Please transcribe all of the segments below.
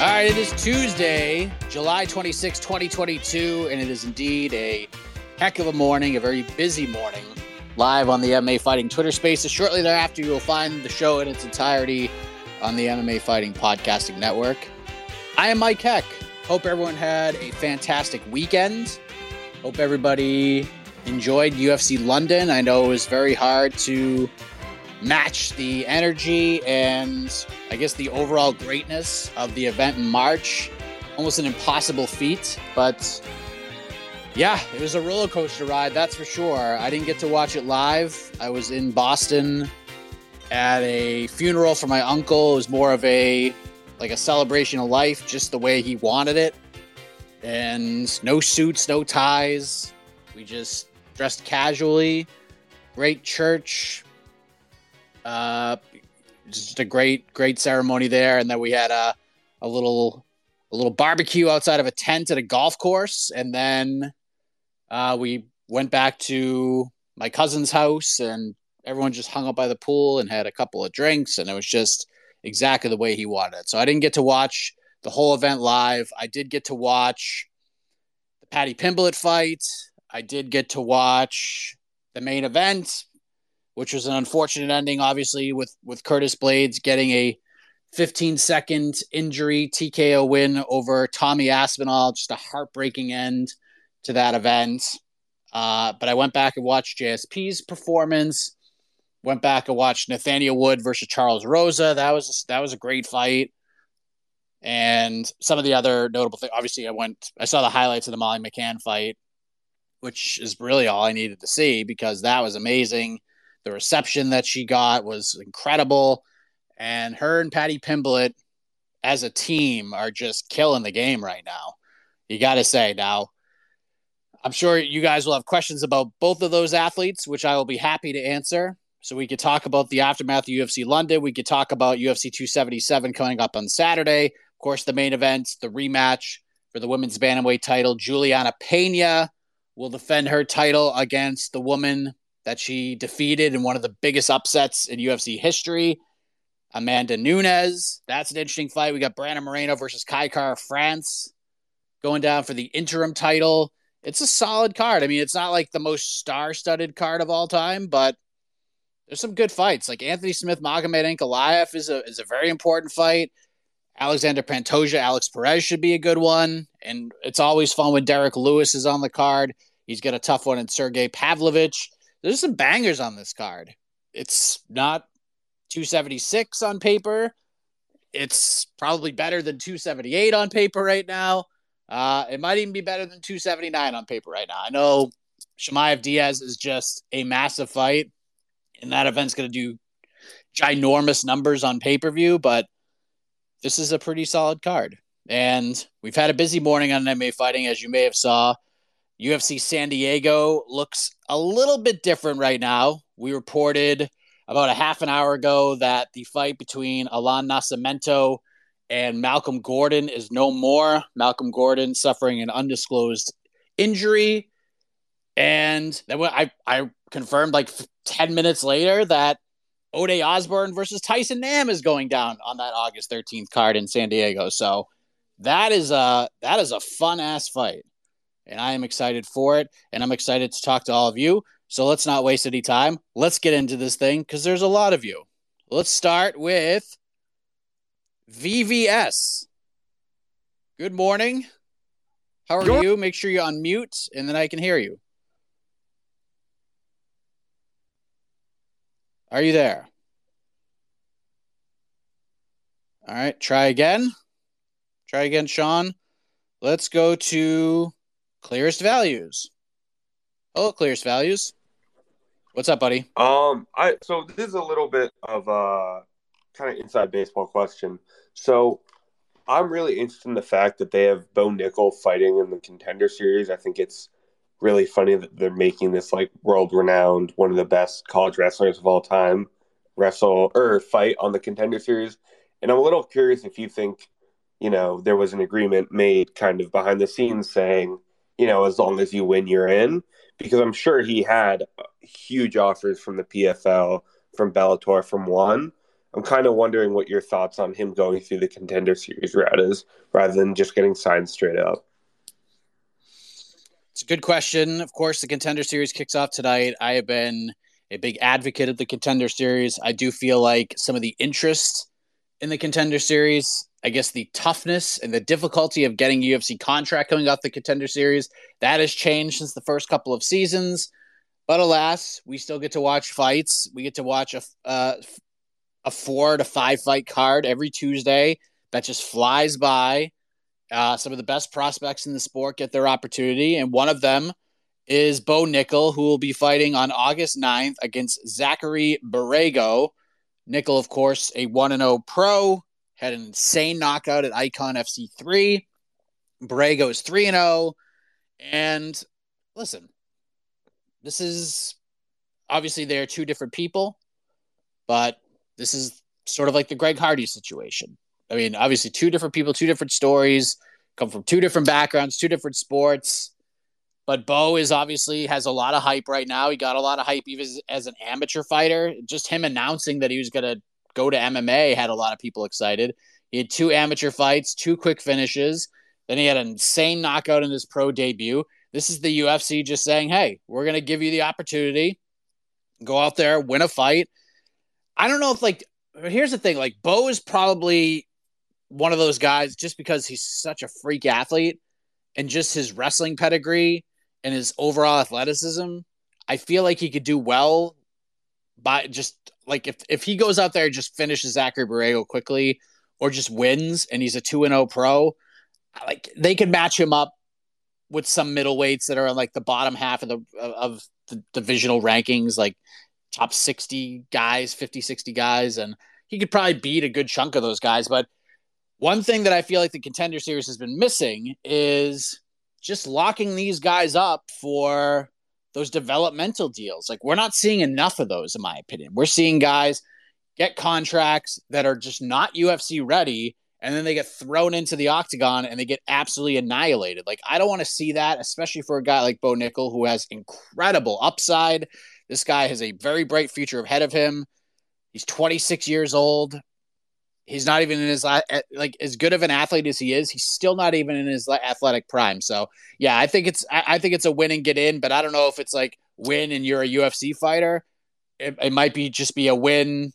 All right, it is Tuesday, July 26, 2022, and it is indeed a heck of a morning, a very busy morning, live on the MMA Fighting Twitter Spaces. Shortly thereafter, you will find the show in its entirety on the MMA Fighting Podcasting Network. I am Mike Heck. Hope everyone had a fantastic weekend. Hope everybody enjoyed UFC London. I know it was very hard to match the energy and I guess the overall greatness of the event in March. Almost an impossible feat, but yeah, it was a roller coaster ride, that's for sure. I didn't get to watch it live. I was in Boston at a funeral for my uncle. It was more of a celebration of life, just the way he wanted it. And no suits, no ties. We just dressed casually. Great church. Just a great ceremony there, and then we had a little barbecue outside of a tent at a golf course, and then we went back to my cousin's house, and everyone just hung out by the pool and had a couple of drinks, and it was just exactly the way he wanted it. So I didn't get to watch the whole event live. I did get to watch the Paddy Pimblett fight. I did get to watch the main event, which was an unfortunate ending, obviously, with Curtis Blaydes getting a 15-second injury TKO win over Tommy Aspinall. Just a heartbreaking end to that event. But I went back and watched JSP's performance. Went back and watched Nathaniel Wood versus Charles Rosa. That was a great fight. And some of the other notable things. Obviously, I saw the highlights of the Molly McCann fight, which is really all I needed to see because that was amazing. The reception that she got was incredible, and her and Patty Pimblett as a team are just killing the game right now. You got to say. Now, I'm sure you guys will have questions about both of those athletes, which I will be happy to answer. So we could talk about the aftermath of UFC London. We could talk about UFC 277 coming up on Saturday. Of course, the main event, the rematch for the women's bantamweight title. Juliana Pena will defend her title against the woman that she defeated in one of the biggest upsets in UFC history, Amanda Nunes. That's an interesting fight. We got Brandon Moreno versus Kai Kara France going down for the interim title. It's a solid card. I mean, it's not like the most star-studded card of all time, but there's some good fights. Like Anthony Smith, Magomed Ankalaev is a very important fight. Alexander Pantoja, Alex Perez should be a good one. And it's always fun when Derek Lewis is on the card. He's got a tough one in Sergey Pavlovich. There's some bangers on this card. It's not 276 on paper. It's probably better than 278 on paper right now. It might even be better than 279 on paper right now. I know Chimaev Diaz is just a massive fight, and that event's going to do ginormous numbers on pay-per-view, but this is a pretty solid card. And we've had a busy morning on MMA Fighting, as you may have saw. UFC San Diego looks a little bit different right now. We reported about a half an hour ago that the fight between Alan Nascimento and Malcolm Gordon is no more. Malcolm Gordon suffering an undisclosed injury. And then I confirmed like 10 minutes later that Ode Osborne versus Tyson Nam is going down on that August 13th card in San Diego. So that is a fun ass fight, and I am excited for it, and I'm excited to talk to all of you. So let's not waste any time. Let's get into this thing because there's a lot of you. Let's start with VVS. Good morning. How are you? Make sure you unmute, and then I can hear you. Are you there? All right, try again. Try again, Sean. Let's go to Clearest Values. Hello, Clearest Values. What's up, buddy? So this is a little bit of a kind of inside baseball question. So I'm really interested in the fact that they have Bo Nickel fighting in the Contender Series. I think it's really funny that they're making this like world-renowned, one of the best college wrestlers of all time, wrestle or fight on the Contender Series. And I'm a little curious if you think, you know, there was an agreement made kind of behind the scenes saying, you know, as long as you win, you're in. Because I'm sure he had huge offers from the PFL, from Bellator, from One. I'm kind of wondering what your thoughts on him going through the Contender Series route is rather than just getting signed straight up. It's a good question. Of course, the Contender Series kicks off tonight. I have been a big advocate of the Contender Series. I do feel like some of the interest in the Contender Series, I guess the toughness and the difficulty of getting a UFC contract coming off the Contender Series, that has changed since the first couple of seasons. But alas, we still get to watch fights. We get to watch a 4 to 5 fight card every Tuesday that just flies by. Some of the best prospects in the sport get their opportunity. And one of them is Bo Nickel, who will be fighting on August 9th against Zachary Borrego. Nickel, of course, a 1-0 pro, had an insane knockout at Icon FC 3. Borrego is 3-0. And listen, this is obviously they are two different people, but this is sort of like the Greg Hardy situation. I mean, obviously two different people, two different stories, come from two different backgrounds, two different sports. But Bo is obviously has a lot of hype right now. He got a lot of hype even as an amateur fighter. Just him announcing that he was going to go to MMA had a lot of people excited. He had 2 amateur fights, 2 quick finishes. Then he had an insane knockout in his pro debut. This is the UFC just saying, hey, we're going to give you the opportunity. Go out there, win a fight. I don't know if, like, here's the thing. Like, Bo is probably one of those guys just because he's such a freak athlete and just his wrestling pedigree and his overall athleticism. I feel like he could do well by just, like, if he goes out there and just finishes Zachary Borrego quickly or just wins and he's a 2-0 pro, like, they could match him up with some middleweights that are on, like, the bottom half of the divisional rankings, like, top 60 guys, 50, 60 guys, and he could probably beat a good chunk of those guys. But one thing that I feel like the Contender Series has been missing is just locking these guys up for those developmental deals. Like, we're not seeing enough of those, in my opinion. We're seeing guys get contracts that are just not UFC ready, and then they get thrown into the octagon and they get absolutely annihilated. Like, I don't want to see that, especially for a guy like Bo Nickel, who has incredible upside. This guy has a very bright future ahead of him. He's 26 years old. He's not even in his, like, as good of an athlete as he is, he's still not even in his athletic prime. So, yeah, I think it's a win and get in, but I don't know if it's like win and you're a UFC fighter. It might be just be a win.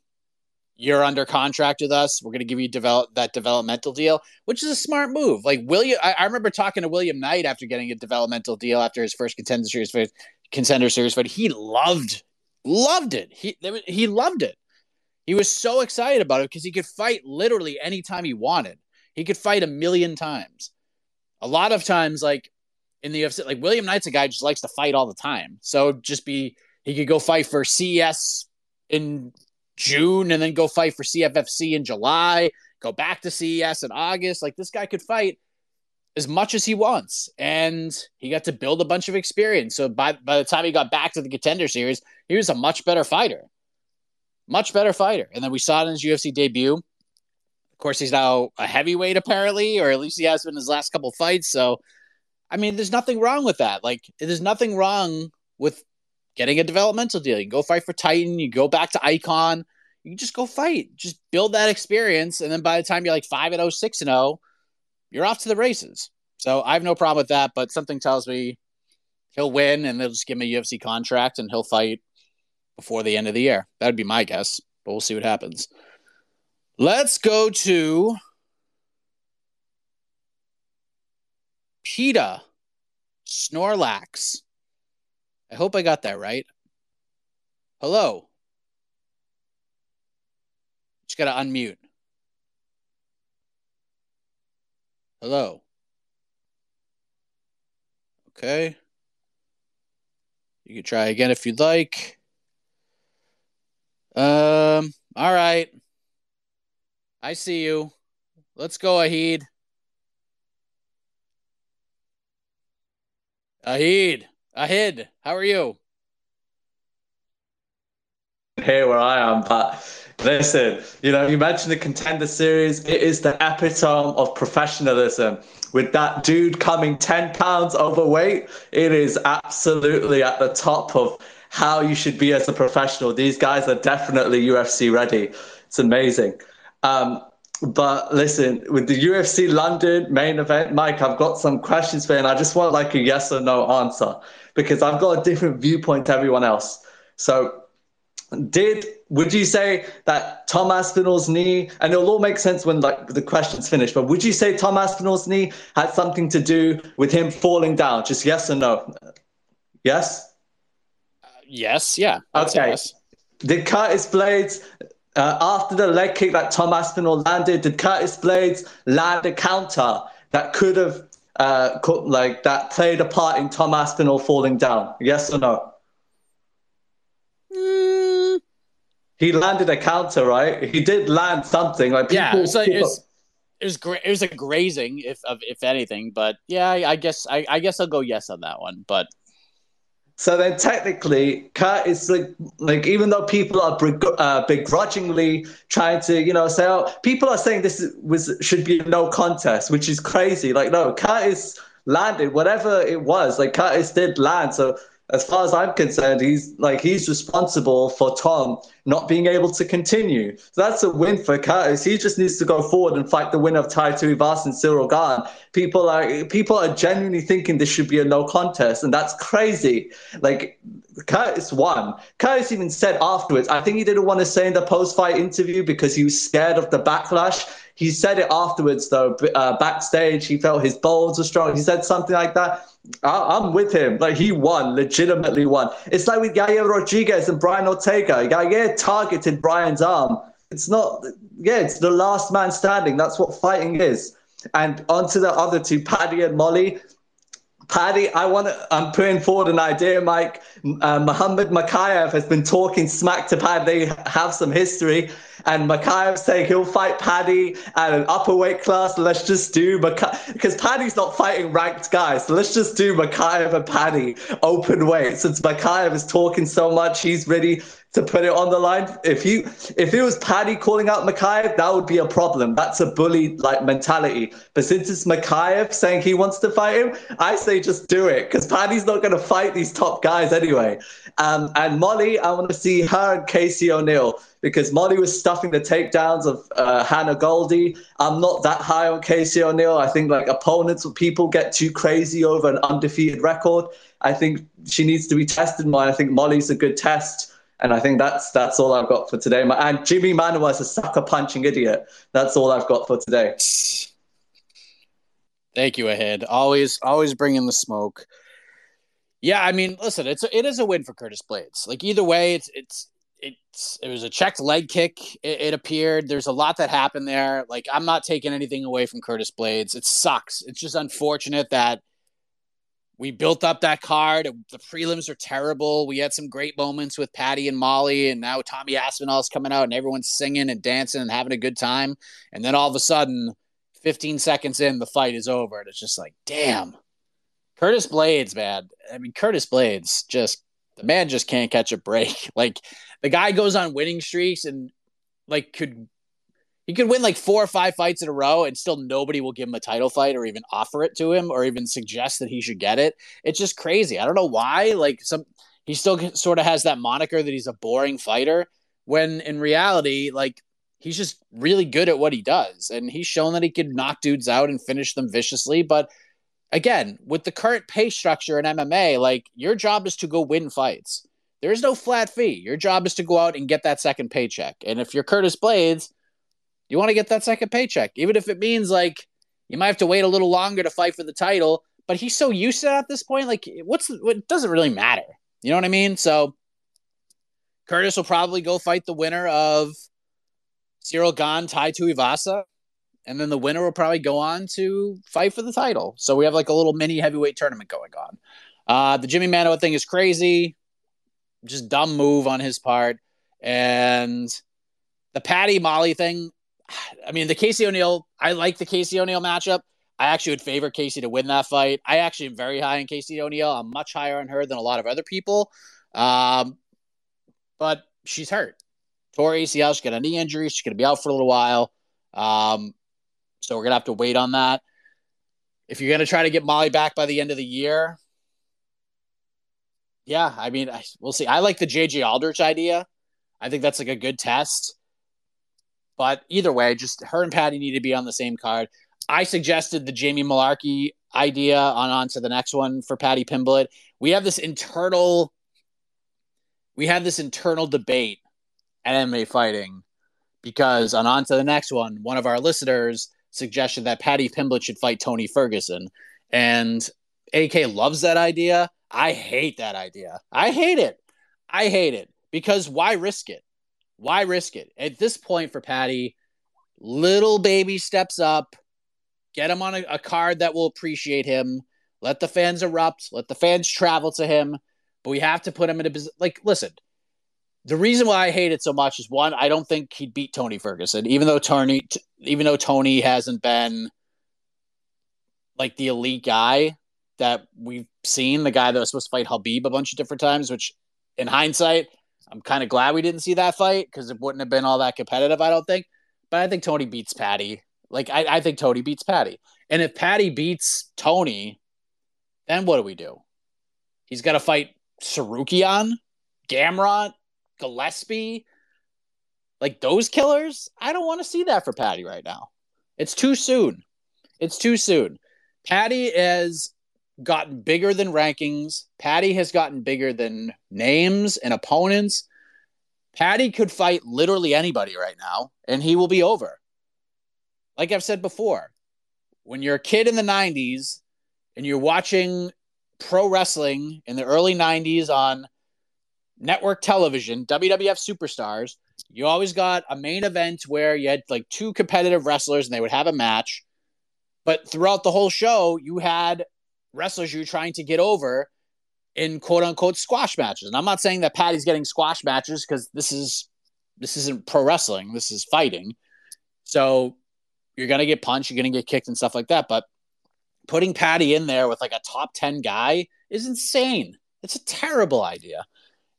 You're under contract with us. We're going to give you that developmental deal, which is a smart move. Like, William, I remember talking to William Knight after getting a developmental deal after his first Contender Series, but he loved it. He loved it. He was so excited about it because he could fight literally anytime he wanted. He could fight 1,000,000 times. A lot of times, like in the UFC, like William Knight's a guy who just likes to fight all the time. So he could go fight for CES in June and then go fight for CFFC in July, go back to CES in August. Like, this guy could fight as much as he wants, and he got to build a bunch of experience. So by the time he got back to the Contender Series, he was a much better fighter. And then we saw it in his UFC debut. Of course, he's now a heavyweight apparently, or at least he has been in his last couple fights. So I mean, there's nothing wrong with that. Like, there's nothing wrong with getting a developmental deal. You can go fight for Titan. You go back to Icon. You can just go fight. Just build that experience. And then by the time you're like 5-0, 6-0, you're off to the races. So I have no problem with that. But something tells me he'll win and they'll just give him a UFC contract and he'll fight before the end of the year. That would be my guess. But we'll see what happens. Let's go to PETA Snorlax. I hope I got that right. Hello. Just got to unmute. Hello. Okay. You can try again if you'd like. All right. I see you. Let's go, Aheed. Aheed, how are you? Here where I am, but listen, you know, you mentioned the Contender Series. It is the epitome of professionalism. With that dude coming 10 pounds overweight, it is absolutely at the top of how you should be as a professional. These guys are definitely UFC ready. It's amazing. But listen, with the UFC London main event, Mike, I've got some questions for you, and I just want like a yes or no answer because I've got a different viewpoint to everyone else. So would you say that Tom Aspinall's knee, and it'll all make sense when like the question's finished, but would you say Tom Aspinall's knee had something to do with him falling down? Just yes or no? Yes? Yes, yeah. Okay. Yes. Did Curtis Blades... after the leg kick that Tom Aspinall landed, did Curtis Blades land a counter that could have that played a part in Tom Aspinall falling down? Yes or no? Mm. He landed a counter, right? He did land something. Like people, yeah, it was a grazing, if anything. But yeah, I guess I'll go yes on that one. But. So then technically, Curtis, like even though people are begrudgingly trying to, you know, say, oh, people are saying should be no contest, which is crazy. Like, no, Curtis landed, whatever it was, like Curtis did land. So as far as I'm concerned, he's responsible for Tom not being able to continue. So that's a win for Curtis. He just needs to go forward and fight the winner of Tai Tuivasa and Cyril Gane. People are genuinely thinking this should be a no contest, and that's crazy. Like, Curtis won. Curtis even said afterwards, I think he didn't want to say in the post-fight interview because he was scared of the backlash. He said it afterwards, though, backstage. He felt his balls were strong. He said something like that. I'm with him. Like, he won, legitimately won. It's like with Yair Rodriguez and Brian Ortega. Yair targeted Brian's arm. It's the last man standing. That's what fighting is. And onto the other two, Paddy and Molly. Paddy, I'm putting forward an idea, Mike. Muhammad Makayev has been talking smack to Paddy. They have some history. And Makayev saying he'll fight Paddy at an upper weight class. Let's just do Makayev. Because Paddy's not fighting ranked guys. So let's just do Makayev and Paddy open weight. Since Makayev is talking so much, he's ready to put it on the line. If it was Paddy calling out Makayev, that would be a problem. That's a bully-like mentality. But since it's Makayev saying he wants to fight him, I say just do it because Paddy's not going to fight these top guys anyway. And Molly, I want to see her and Casey O'Neill because Molly was stuffing the takedowns of Hannah Goldie. I'm not that high on Casey O'Neill. I think like opponents or people get too crazy over an undefeated record. I think she needs to be tested more. I think Molly's a good test. And I think that's all I've got for today. And Jimmy Manuel is a sucker-punching idiot. That's all I've got for today. Thank you, Aheed. Always bring in the smoke. Yeah, I mean, listen, it is a win for Curtis Blades. Like either way, it was a checked leg kick. It appeared. There's a lot that happened there. Like I'm not taking anything away from Curtis Blades. It sucks. It's just unfortunate that. We built up that card. The prelims are terrible. We had some great moments with Paddy and Molly, and now Tommy Aspinall's coming out, and everyone's singing and dancing and having a good time. And then all of a sudden, 15 seconds in, the fight is over, and it's just like, damn. Curtis Blades, man. I mean, Curtis Blades, the man just can't catch a break. Like, the guy goes on winning streaks and, like, could – He could win like 4 or 5 fights in a row and still nobody will give him a title fight or even offer it to him or even suggest that he should get it. It's just crazy. I don't know why. Like he still sort of has that moniker that he's a boring fighter when in reality, like he's just really good at what he does. And he's shown that he could knock dudes out and finish them viciously. But again, with the current pay structure in MMA, like your job is to go win fights. There is no flat fee. Your job is to go out and get that second paycheck. And if you're Curtis Blaydes, you want to get that second paycheck, even if it means like you might have to wait a little longer to fight for the title. But he's so used to that at this point. Like, it doesn't really matter. You know what I mean? So Curtis will probably go fight the winner of Ciryl Gane, Tai Tuivasa, and then the winner will probably go on to fight for the title. So we have like a little mini heavyweight tournament going on. The Jimmy Manoa thing is crazy, just dumb move on his part, and the Patty Molly thing. I mean, the Casey O'Neill, I like the Casey O'Neill matchup. I actually would favor Casey to win that fight. I actually am very high on Casey O'Neill. I'm much higher on her than a lot of other people. But she's hurt. Tore ACL. She's got a knee injury. She's going to be out for a little while. So we're going to have to wait on that. If you're going to try to get Molly back by the end of the year, yeah, I mean, we'll see. I like the JJ Aldrich idea. I think that's like a good test. But either way, just her and Patty need to be on the same card. I suggested the Jamie Malarkey idea on to the next one for Patty Pimblett. We have this internal debate at MMA Fighting because on to the next one of our listeners suggested that Patty Pimblett should fight Tony Ferguson. And AK loves that idea. I hate that idea. I hate it because why risk it? Why risk it? At this point for Patty, little baby steps up, get him on a card that will appreciate him, let the fans erupt, let the fans travel to him, but we have to put him in a position. Like, listen, the reason why I hate it so much is, one, I don't think he'd beat Tony Ferguson, even though Tony hasn't been like the elite guy that we've seen, the guy that was supposed to fight Khabib a bunch of different times, which in hindsight – I'm kind of glad we didn't see that fight because it wouldn't have been all that competitive, I don't think. But I think Tony beats Patty. Like, I think Tony beats Patty. And if Patty beats Tony, then what do we do? He's got to fight Sarukian, Gamrot, Gillespie. Like, those killers? I don't want to see that for Patty right now. It's too soon. Patty has gotten bigger than rankings. Patty has gotten bigger than names and opponents. Patty could fight literally anybody right now, and he will be over. Like I've said before, when you're a kid in the 90s and you're watching pro wrestling in the early 90s on network television, WWF Superstars, you always got a main event where you had like 2 competitive wrestlers and they would have a match. But throughout the whole show, you had wrestlers you're trying to get over in quote-unquote squash matches. And I'm not saying that Patty's getting squash matches because this isn't pro wrestling. This is fighting. So you're going to get punched. You're going to get kicked and stuff like that. But putting Patty in there with like a top 10 guy is insane. It's a terrible idea.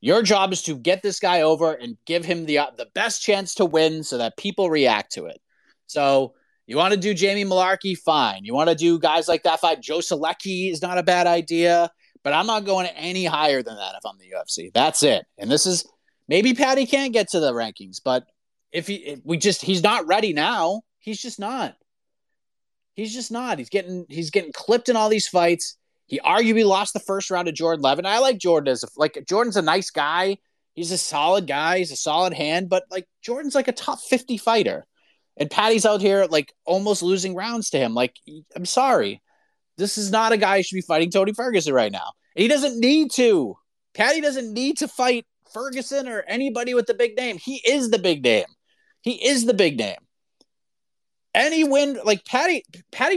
Your job is to get this guy over and give him the best chance to win so that people react to it. So you want to do Jamie Malarkey? Fine. You want to do guys like that fight? Joe Selecki is not a bad idea, but I'm not going any higher than that if I'm the UFC. That's it. And this is maybe Patty can't get to the rankings, but he's not ready now. He's just not. He's getting clipped in all these fights. He arguably lost the first round to Jordan Levin. I like Jordan Jordan's a nice guy. He's a solid guy. He's a solid hand, but like Jordan's like a top 50 fighter. And Patty's out here, like, almost losing rounds to him. Like, I'm sorry. This is not a guy who should be fighting Tony Ferguson right now. And he doesn't need to. Patty doesn't need to fight Ferguson or anybody with the big name. He is the big name. Any win, like, Patty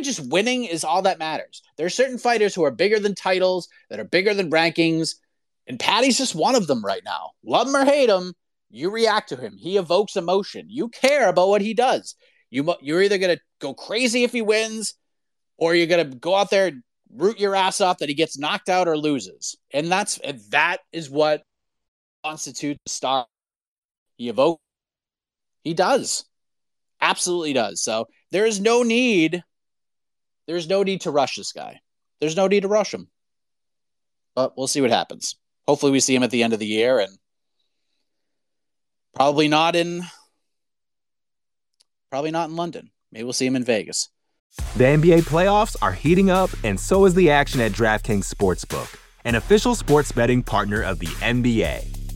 just winning is all that matters. There are certain fighters who are bigger than titles, that are bigger than rankings, and Patty's just one of them right now. Love him or hate him. You react to him. He evokes emotion. You care about what he does. You're either going to go crazy if he wins, or you're going to go out there and root your ass off that he gets knocked out or loses. And that is what constitutes a star. He does. Absolutely does. So there's no need to rush this guy. There's no need to rush him. But we'll see what happens. Hopefully we see him at the end of the year, and probably not in London. Maybe we'll see him in Vegas. The NBA playoffs are heating up, and so is the action at DraftKings Sportsbook, an official sports betting partner of the NBA.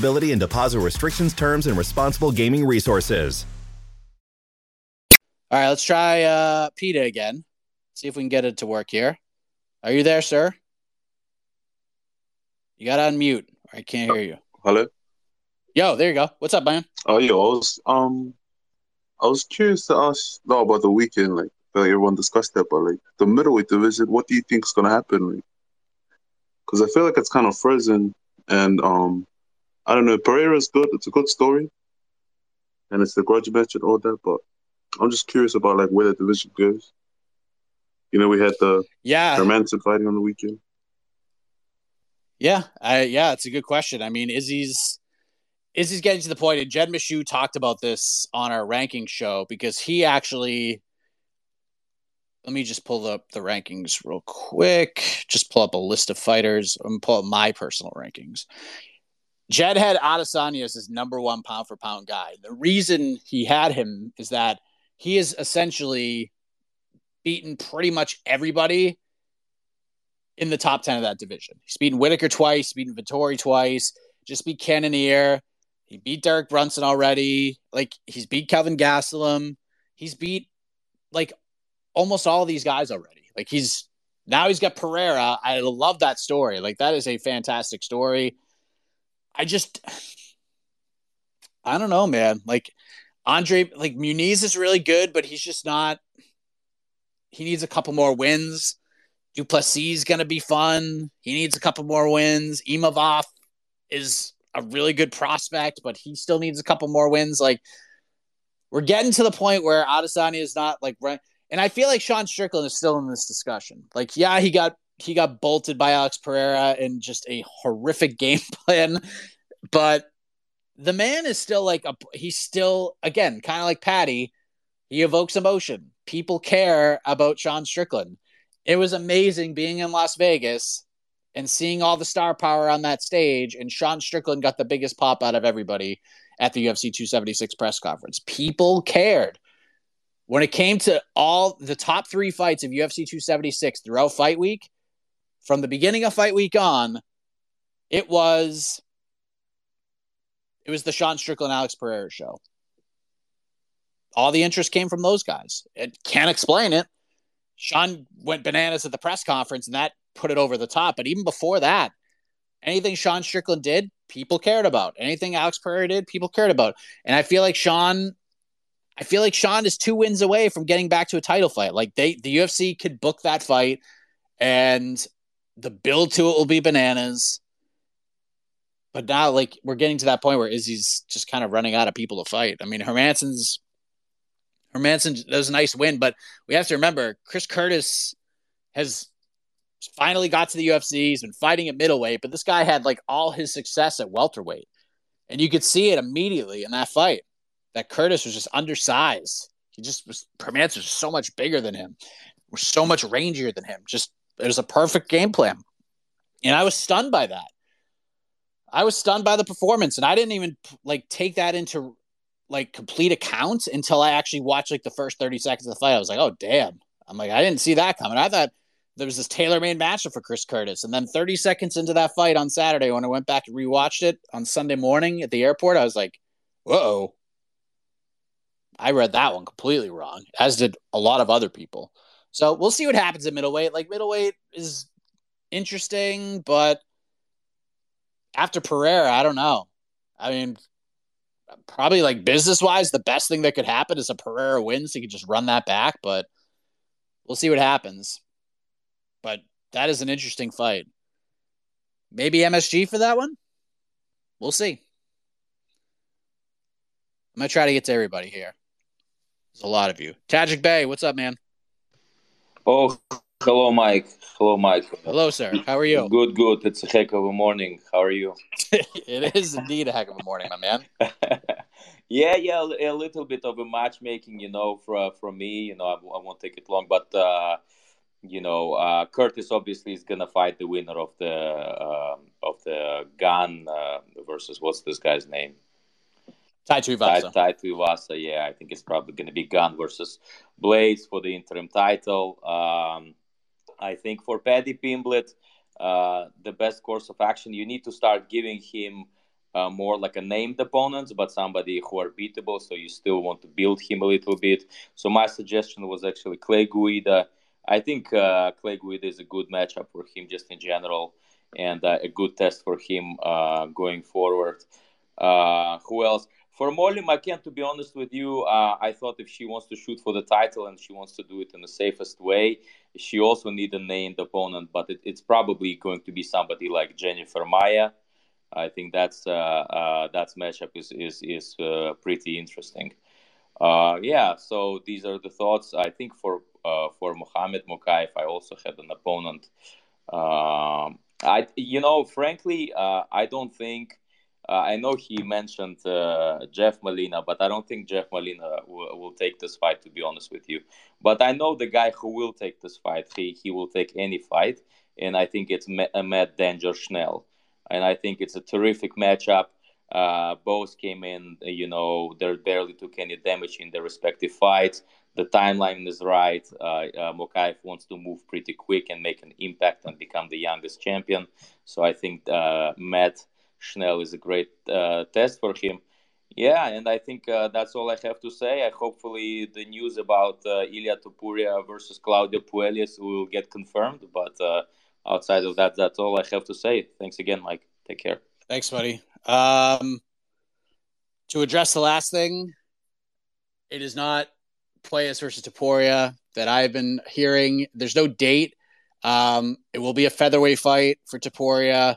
and deposit restrictions, terms, and responsible gaming resources. All right, let's try PETA again. See if we can get it to work here. Are you there, sir? You got to unmute. I can't hear you. Hello? Yo, there you go. What's up, man? Oh, yo, I was curious to ask about the weekend. Like everyone discussed that, but the middleweight division, what do you think is going to happen? Because I feel like it's kind of frozen, and I don't know. Pereira's good. It's a good story, and it's the grudge match and all that. But I'm just curious about where the division goes. We had the Hermanson fighting on the weekend. Yeah, it's a good question. I mean, Izzy's getting to the point, and Jed Meshew talked about this on our ranking show because he actually. Let me just pull up the rankings real quick. Just pull up a list of fighters. I'm gonna pull up my personal rankings. Jed had Adesanya as his number one pound-for-pound guy. The reason he had him is that he has essentially beaten pretty much everybody in the top 10 of that division. He's beaten Whitaker twice, beaten Vettori twice, just beat Cannonier. He beat Derek Brunson already. He's beat Kelvin Gastelum. He's beat, almost all these guys already. Now he's got Pereira. I love that story. That is a fantastic story. I don't know, man. Andre, Muniz is really good, but he's just not. He needs a couple more wins. Duplessis is going to be fun. He needs a couple more wins. Imavov is a really good prospect, but he still needs a couple more wins. We're getting to the point where Adesanya is not right. And I feel like Sean Strickland is still in this discussion. He got bolted by Alex Pereira in just a horrific game plan, but the man is still he's still, again, kind of like Patty. He evokes emotion. People care about Sean Strickland. It was amazing being in Las Vegas and seeing all the star power on that stage. And Sean Strickland got the biggest pop out of everybody at the UFC 276 press conference. People cared. When it came to all the top three fights of UFC 276 throughout fight week, from the beginning of fight week on, it was the Sean Strickland, Alex Pereira show. All the interest came from those guys. It can't explain it. Sean went bananas at the press conference, and that put it over the top. But even before that, anything Sean Strickland did, people cared about. Anything Alex Pereira did, people cared about. And I feel like Sean is 2 wins away from getting back to a title fight. The UFC could book that fight, and the build to it will be bananas. But now, we're getting to that point where Izzy's just kind of running out of people to fight. I mean, Hermanson, that was a nice win, but we have to remember, Chris Curtis has finally got to the UFC. He's been fighting at middleweight, but this guy had, all his success at welterweight. And you could see it immediately in that fight, that Curtis was just undersized. Hermanson was so much bigger than him. Was so much rangier than him. It was a perfect game plan. And I was stunned by that. I was stunned by the performance, and I didn't even take that into like complete accounts until I actually watched like the first 30 seconds of the fight. I was like, oh damn. I'm like, I didn't see that coming. I thought there was this tailor-made matchup for Chris Curtis. And then 30 seconds into that fight on Saturday, when I went back and rewatched it on Sunday morning at the airport, I was like, whoa, I read that one completely wrong, as did a lot of other people. So we'll see what happens at middleweight. Like, middleweight is interesting, but after Pereira, I don't know. I mean, probably like business-wise, the best thing that could happen is a Pereira win, so you could just run that back, but we'll see what happens. But that is an interesting fight. Maybe MSG for that one? We'll see. I'm going to try to get to everybody here. There's a lot of you. Tajik Bey, what's up, man? Oh, hello, Mike. Hello, Mike. Hello, sir. How are you? Good, good. It's a heck of a morning. How are you? It is indeed a heck of a morning, my man. Yeah, a little bit of a matchmaking, from me. I won't take it long, but... Curtis obviously is gonna fight the winner of the Gunn versus what's this guy's name? Tai Tuivasa. Tai Tuivasa, yeah, I think it's probably gonna be Gunn versus Blaydes for the interim title. I think for Paddy Pimblett, the best course of action, you need to start giving him more like a named opponents, but somebody who are beatable. So you still want to build him a little bit. So my suggestion was actually Clay Guida. I think Clay Guida is a good matchup for him just in general, and a good test for him going forward. Who else? For Molly McCann, to be honest with you, I thought if she wants to shoot for the title and she wants to do it in the safest way, she also needs a named opponent, but it's probably going to be somebody like Jennifer Maia. I think that's matchup is pretty interesting. So these are the thoughts. I think for Muhammad Mukaev, I also had an opponent. I don't think. I know he mentioned Jeff Molina, but I don't think Jeff Molina will take this fight, to be honest with you. But I know the guy who will take this fight. He will take any fight, and I think it's Matt Danger Schnell, and I think it's a terrific matchup. Both came in, they barely took any damage in their respective fights. The timeline is right. Mukaev wants to move pretty quick and make an impact and become the youngest champion. So I think Matt Schnell is a great test for him. Yeah, and I think that's all I have to say. Hopefully the news about Ilia Topuria versus Claudio Puelles will get confirmed. But outside of that, that's all I have to say. Thanks again, Mike. Take care. Thanks, buddy. To address the last thing, it is not Puelles versus Topuria that I've been hearing. There's no date. It will be a featherweight fight for Topuria.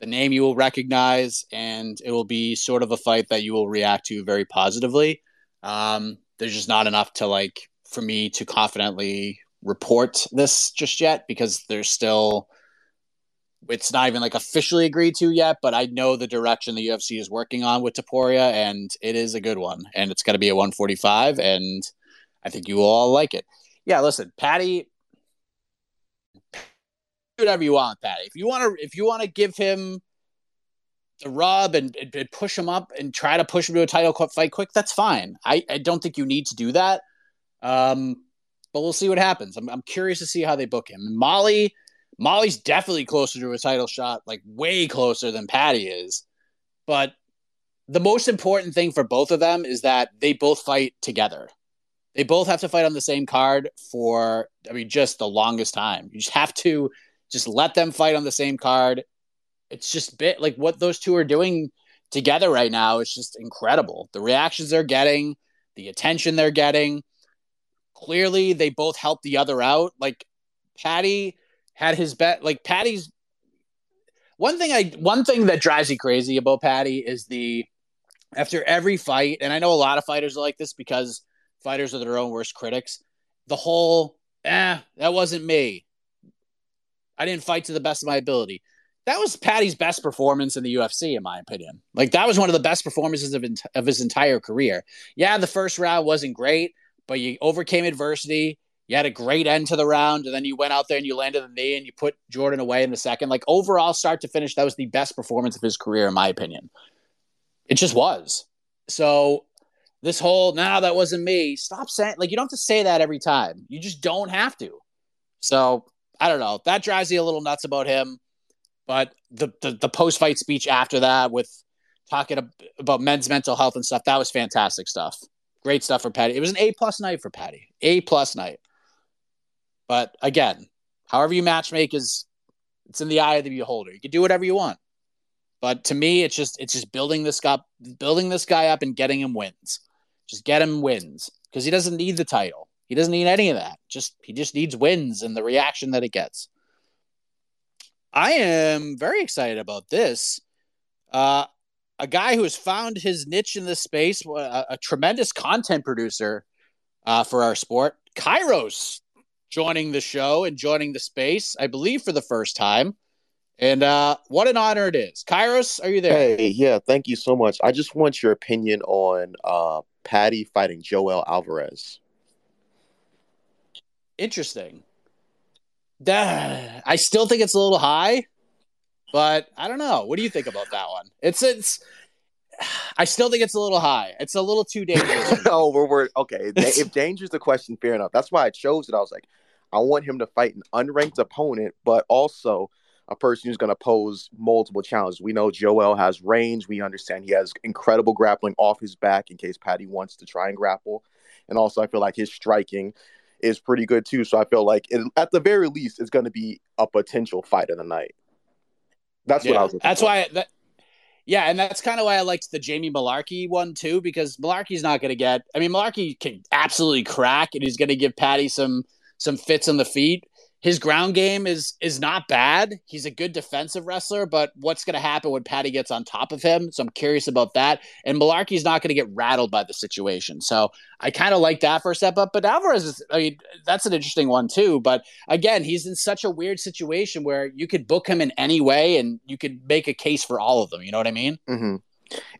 The name you will recognize, and it will be sort of a fight that you will react to very positively. There's just not enough to for me to confidently report this just yet, because there's still... It's not even officially agreed to yet, but I know the direction the UFC is working on with Topuria, and it is a good one. And it's going to be a 145, and I think you will all like it. Yeah, listen, Patty, do whatever you want, Patty. If you want to give him the rub and push him up and try to push him to a title fight quick, that's fine. I don't think you need to do that. But we'll see what happens. I'm curious to see how they book him. Molly's definitely closer to a title shot, way closer than Patty is. But the most important thing for both of them is that they both fight together. They both have to fight on the same card for, just the longest time. You just have to just let them fight on the same card. It's just what those two are doing together right now is just incredible. The reactions they're getting, the attention they're getting. Clearly, they both help the other out. Patty... had his bet, Patty's one thing that drives you crazy about Patty is after every fight, and I know a lot of fighters are like this because fighters are their own worst critics, the whole, that wasn't me. I didn't fight to the best of my ability. That was Patty's best performance in the UFC, in my opinion. That was one of the best performances of his entire career. Yeah, the first round wasn't great, but you overcame adversity. You had a great end to the round, and then you went out there and you landed a knee and you put Jordan away in the second. Overall, start to finish, that was the best performance of his career, in my opinion. It just was. So this whole, nah, that wasn't me. Stop saying, like, you don't have to say that every time. You just don't have to. So I don't know. That drives me a little nuts about him. But the post-fight speech after that with talking about men's mental health and stuff, that was fantastic stuff. Great stuff for Petty. It was an A-plus night for Petty. A-plus night. But again, however you matchmake is, it's in the eye of the beholder. You can do whatever you want. But to me, it's just building this guy up and getting him wins. Just get him wins, because he doesn't need the title. He doesn't need any of that. He just needs wins and the reaction that it gets. I am very excited about this. A guy who has found his niche in this space, a tremendous content producer for our sport, Kairos, joining the show and joining the space, I believe for the first time. And what an honor it is. Kairos, are you there? Hey, yeah, thank you so much. I just want your opinion on Patty fighting Joel Alvarez. Interesting. I still think it's a little high, but I don't know. What do you think about that one? I still think it's a little high. It's a little too dangerous. Oh, we're okay. If danger's the question, fair enough. That's why I chose it. I was like, I want him to fight an unranked opponent, but also a person who's going to pose multiple challenges. We know Joel has range. We understand he has incredible grappling off his back in case Patty wants to try and grapple. And also, I feel like his striking is pretty good, too. So I feel like, at the very least, it's going to be a potential fight of the night. That's what I was looking for. And that's kind of why I liked the Jamie Malarkey one, too, because Malarkey's not going to get... I mean, Malarkey can absolutely crack, and he's going to give Patty some fits on the feet. His ground game is not bad. He's a good defensive wrestler, but what's going to happen when Patty gets on top of him? So I'm curious about that. And Malarkey's not going to get rattled by the situation. So I kind of like that for a step up. But Alvarez that's an interesting one too. But again, he's in such a weird situation where you could book him in any way and you could make a case for all of them. You know what I mean? Mm-hmm.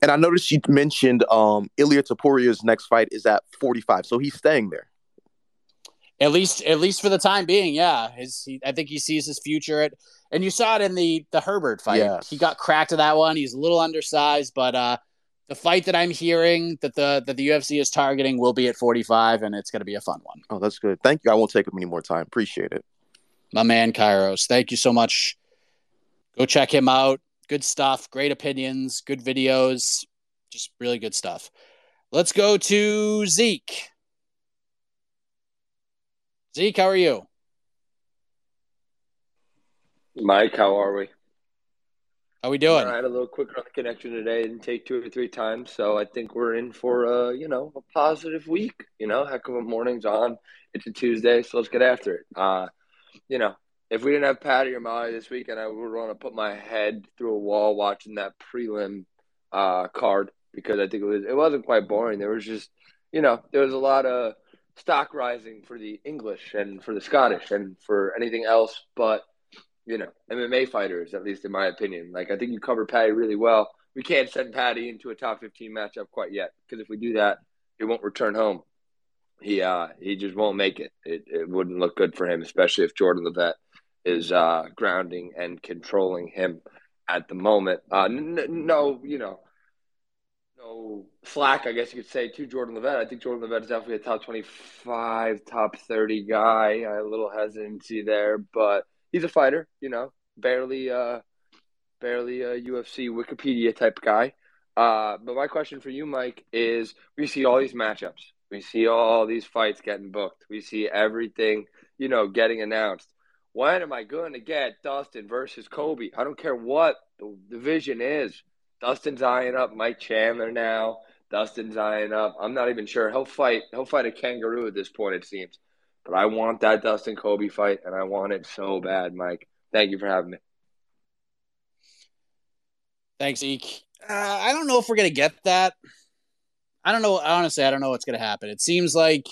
And I noticed you mentioned Ilia Topuria's next fight is at 45. So he's staying there. At least for the time being, yeah. I think he sees his future at, and you saw it in the Herbert fight. Yes. He got cracked at that one. He's a little undersized, but the fight that I'm hearing that the UFC is targeting will be at 45, and it's going to be a fun one. Oh, that's good. Thank you. I won't take up any more time. Appreciate it, my man, Kairos. Thank you so much. Go check him out. Good stuff. Great opinions. Good videos. Just really good stuff. Let's go to Zeke. Zeke, how are you? Mike, how are we? How we doing? I had a little quicker on the connection today. Didn't take two or three times, so I think we're in for a positive week. You know, heck of a morning's on. It's a Tuesday, so let's get after it. If we didn't have Patty or Molly this weekend, I would want to put my head through a wall watching that prelim card, because I think it wasn't quite boring. There was just, there was a lot of stock rising for the English and for the Scottish and for anything else but, MMA fighters, at least in my opinion. Like, I think you covered Patty really well. We can't send Patty into a top 15 matchup quite yet, because if we do that, he won't return home. He just won't make it. It wouldn't look good for him, especially if Jordan Levette is grounding and controlling him at the moment. No slack, I guess you could say, to Jordan Levette. I think Jordan Levette is definitely a top 25, top 30 guy. I have a little hesitancy there, but he's a fighter, barely a UFC Wikipedia type guy. But my question for you, Mike, is we see all these matchups. We see all these fights getting booked. We see everything, getting announced. When am I going to get Dustin versus Kobe? I don't care what the division is. Dustin's eyeing up Mike Chandler now. Dustin's eyeing up. I'm not even sure. He'll fight a kangaroo at this point, it seems. But I want that Dustin Kobe fight, and I want it so bad, Mike. Thank you for having me. Thanks, Zeke. I don't know if we're going to get that. I don't know. Honestly, I don't know what's going to happen. It seems like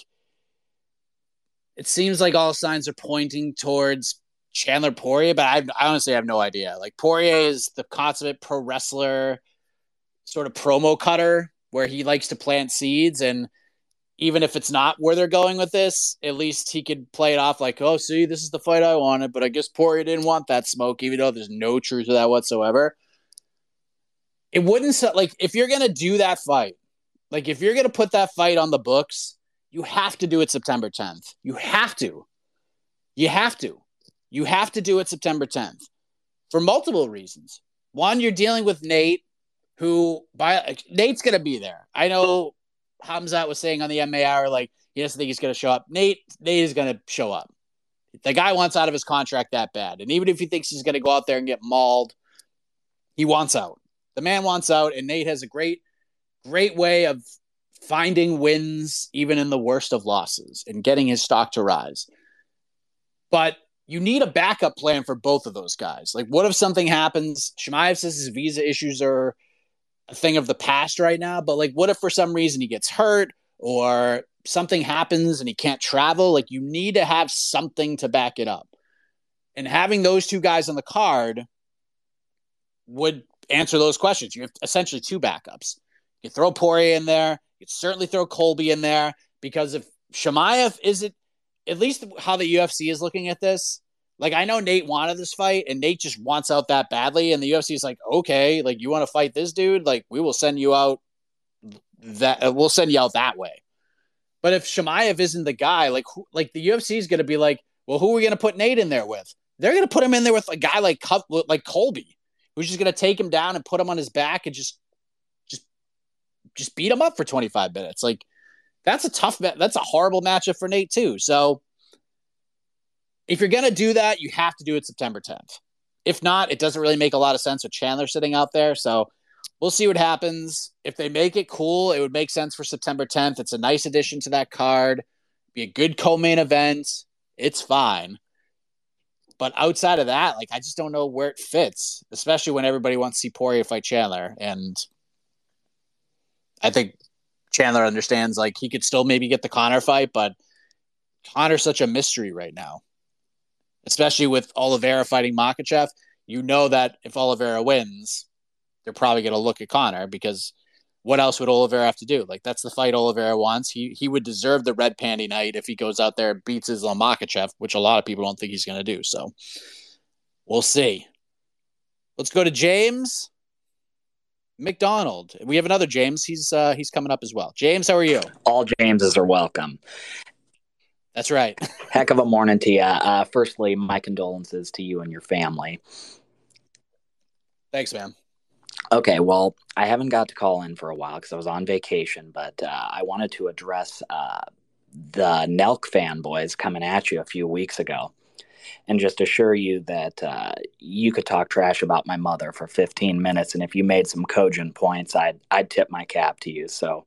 all signs are pointing towards Chandler Poirier, but I honestly have no idea. Like, Poirier is the consummate pro wrestler, sort of promo cutter, where he likes to plant seeds. And even if it's not where they're going with this, at least he could play it off like, oh, see, this is the fight I wanted, but I guess Poirier didn't want that smoke, even though there's no truth to that whatsoever. It wouldn't, like, if you're going to do that fight, Like, if you're going to put that fight on the books, you have to do it September 10th. You have to do it September 10th for multiple reasons. One, you're dealing with Nate, Nate's going to be there. I know Hamzat was saying on the MMA Hour, like, he doesn't think he's going to show up. Nate is going to show up. The guy wants out of his contract that bad. And even if he thinks he's going to go out there and get mauled, he wants out. The man wants out, and Nate has a great way of finding wins even in the worst of losses and getting his stock to rise. But you need a backup plan for both of those guys. Like, what if something happens? Chimaev says his visa issues are a thing of the past right now, but like, what if for some reason he gets hurt or something happens and he can't travel? Like, you need to have something to back it up. And having those two guys on the card would answer those questions. You have essentially two backups. You throw Poirier in there. You certainly throw Colby in there, because if Chimaev isn't, at least how the UFC is looking at this, like, I know Nate wanted this fight and Nate just wants out that badly. And the UFC is like, okay, like, you want to fight this dude? Like, we will send you out that way. But if Chimaev isn't the guy, like the UFC is going to be like, well, who are we going to put Nate in there with? They're going to put him in there with a guy like Colby, who's just going to take him down and put him on his back and just beat him up for 25 minutes. Like, that's a tough match. That's a horrible matchup for Nate too. So if you're going to do that, you have to do it September 10th. If not, it doesn't really make a lot of sense with Chandler sitting out there. So we'll see what happens. If they make it cool, it would make sense for September 10th. It's a nice addition to that card. Be a good co-main event. It's fine. But outside of that, like, I just don't know where it fits, especially when everybody wants to see Poirier fight Chandler. And I think Chandler understands, like, he could still maybe get the Conor fight, but Conor's such a mystery right now, especially with Oliveira fighting Makhachev. You know that if Oliveira wins, they're probably going to look at Conor, because what else would Oliveira have to do? Like, that's the fight Oliveira wants. He would deserve the red panty night if he goes out there and beats Islam Makhachev, which a lot of people don't think he's going to do. So we'll see. Let's go to James McDonald. We have another James. He's coming up as well. James, how are you? All Jameses are welcome. That's right. Heck of a morning to you. Firstly, my condolences to you and your family. Thanks, man. Okay, well, I haven't got to call in for a while because I was on vacation, but I wanted to address the Nelk fanboys coming at you a few weeks ago, and just assure you that you could talk trash about my mother for 15 minutes, and if you made some cogent points, I'd tip my cap to you. So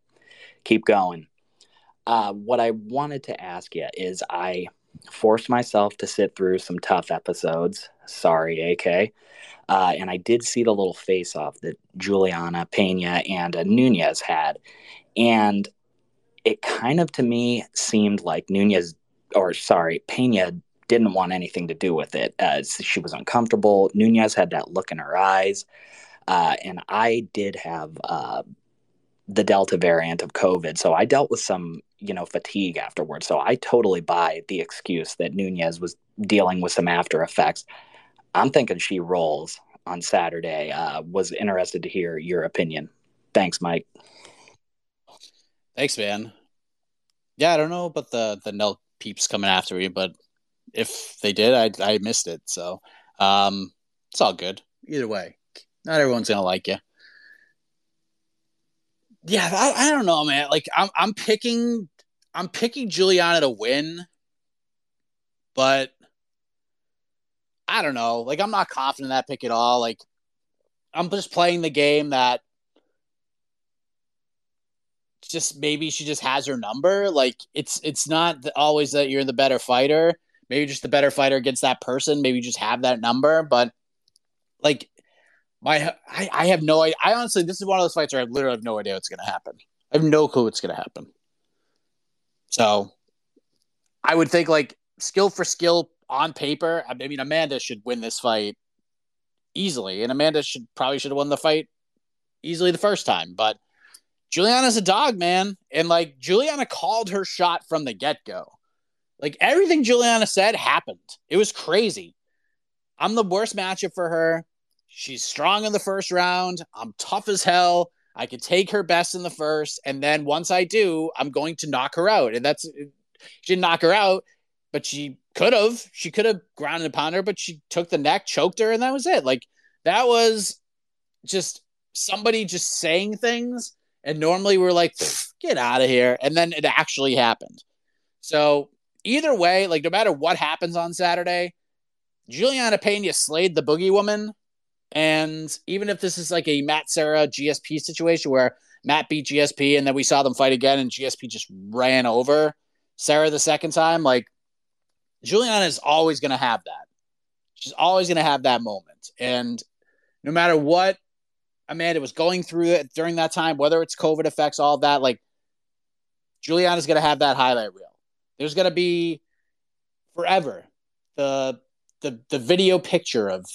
keep going. What I wanted to ask you is, I forced myself to sit through some tough episodes. Sorry, AK. And I did see the little face-off that Juliana Pena and Nunez had, and it kind of, to me, seemed like Pena didn't want anything to do with it. She was uncomfortable. Nunez had that look in her eyes. And I did have the Delta variant of COVID, so I dealt with some, fatigue afterwards. So I totally buy the excuse that Nunez was dealing with some after effects. I'm thinking she rolls on Saturday. Was interested to hear your opinion. Thanks, Mike. Thanks, man. Yeah, I don't know about the Nelk peeps coming after me, but if they did, I missed it. So it's all good. Either way, not everyone's going to like you. Yeah, I don't know, man. Like, I'm picking Juliana to win, but I don't know. Like, I'm not confident in that pick at all. Like, I'm just playing the game that just maybe she just has her number. Like, it's not always that you're the better fighter. Maybe just the better fighter against that person. Maybe you just have that number. But, like, I have no idea. I honestly, this is one of those fights where I literally have no idea what's going to happen. I have no clue what's going to happen. So I would think, like, skill for skill on paper, I mean, Amanda should win this fight easily. And Amanda should have won the fight easily the first time. But Juliana's a dog, man. And, like, Juliana called her shot from the get-go. Like, everything Juliana said happened. It was crazy. I'm the worst matchup for her. She's strong in the first round. I'm tough as hell. I could take her best in the first, and then once I do, I'm going to knock her out. And that's, she didn't knock her out, but she could have grounded upon her, but she took the neck, choked her, and that was it. Like, that was just somebody just saying things. And normally we're like, get out of here. And then it actually happened. So either way, like, no matter what happens on Saturday, Julianna Pena slayed the Boogie Woman. And even if this is like a Matt Serra GSP situation where Matt beat GSP and then we saw them fight again and GSP just ran over Serra the second time, like, Julianna is always going to have that. She's always going to have that moment. And no matter what Amanda was going through it during that time, whether it's COVID effects, all that, like, Juliana's going to have that highlight reel. There's going to be forever the video picture of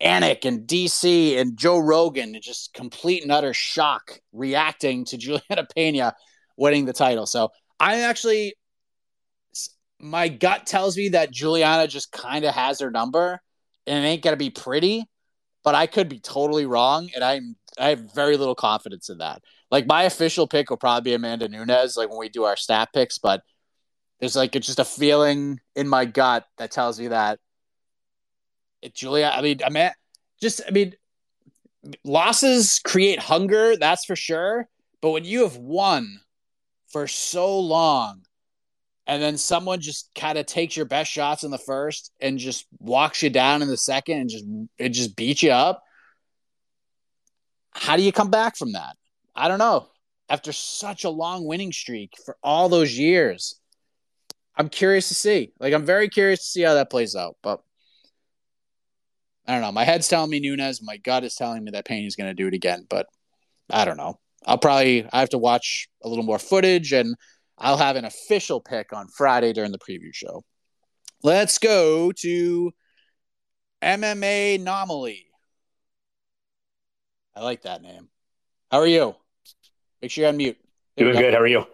Anik and DC and Joe Rogan and just complete and utter shock reacting to Julianna Pena winning the title. So my gut tells me that Julianna just kind of has her number, and it ain't going to be pretty, but I could be totally wrong, and I have very little confidence in that. Like, my official pick will probably be Amanda Nunes, like, when we do our stat picks, but there's, like, it's just a feeling in my gut that tells me that losses create hunger, that's for sure, but when you have won for so long and then someone just kind of takes your best shots in the first and just walks you down in the second and just beats you up, how do you come back from that? I don't know. After such a long winning streak for all those years, I'm curious to see. Like, I'm very curious to see how that plays out. But I don't know. My head's telling me Nunes. My gut is telling me that Pena's going to do it again. But I don't know. I have to watch a little more footage, and I'll have an official pick on Friday during the preview show. Let's go to MMA Anomaly. I like that name. How are you? Make sure you're on mute. Doing good. How are you?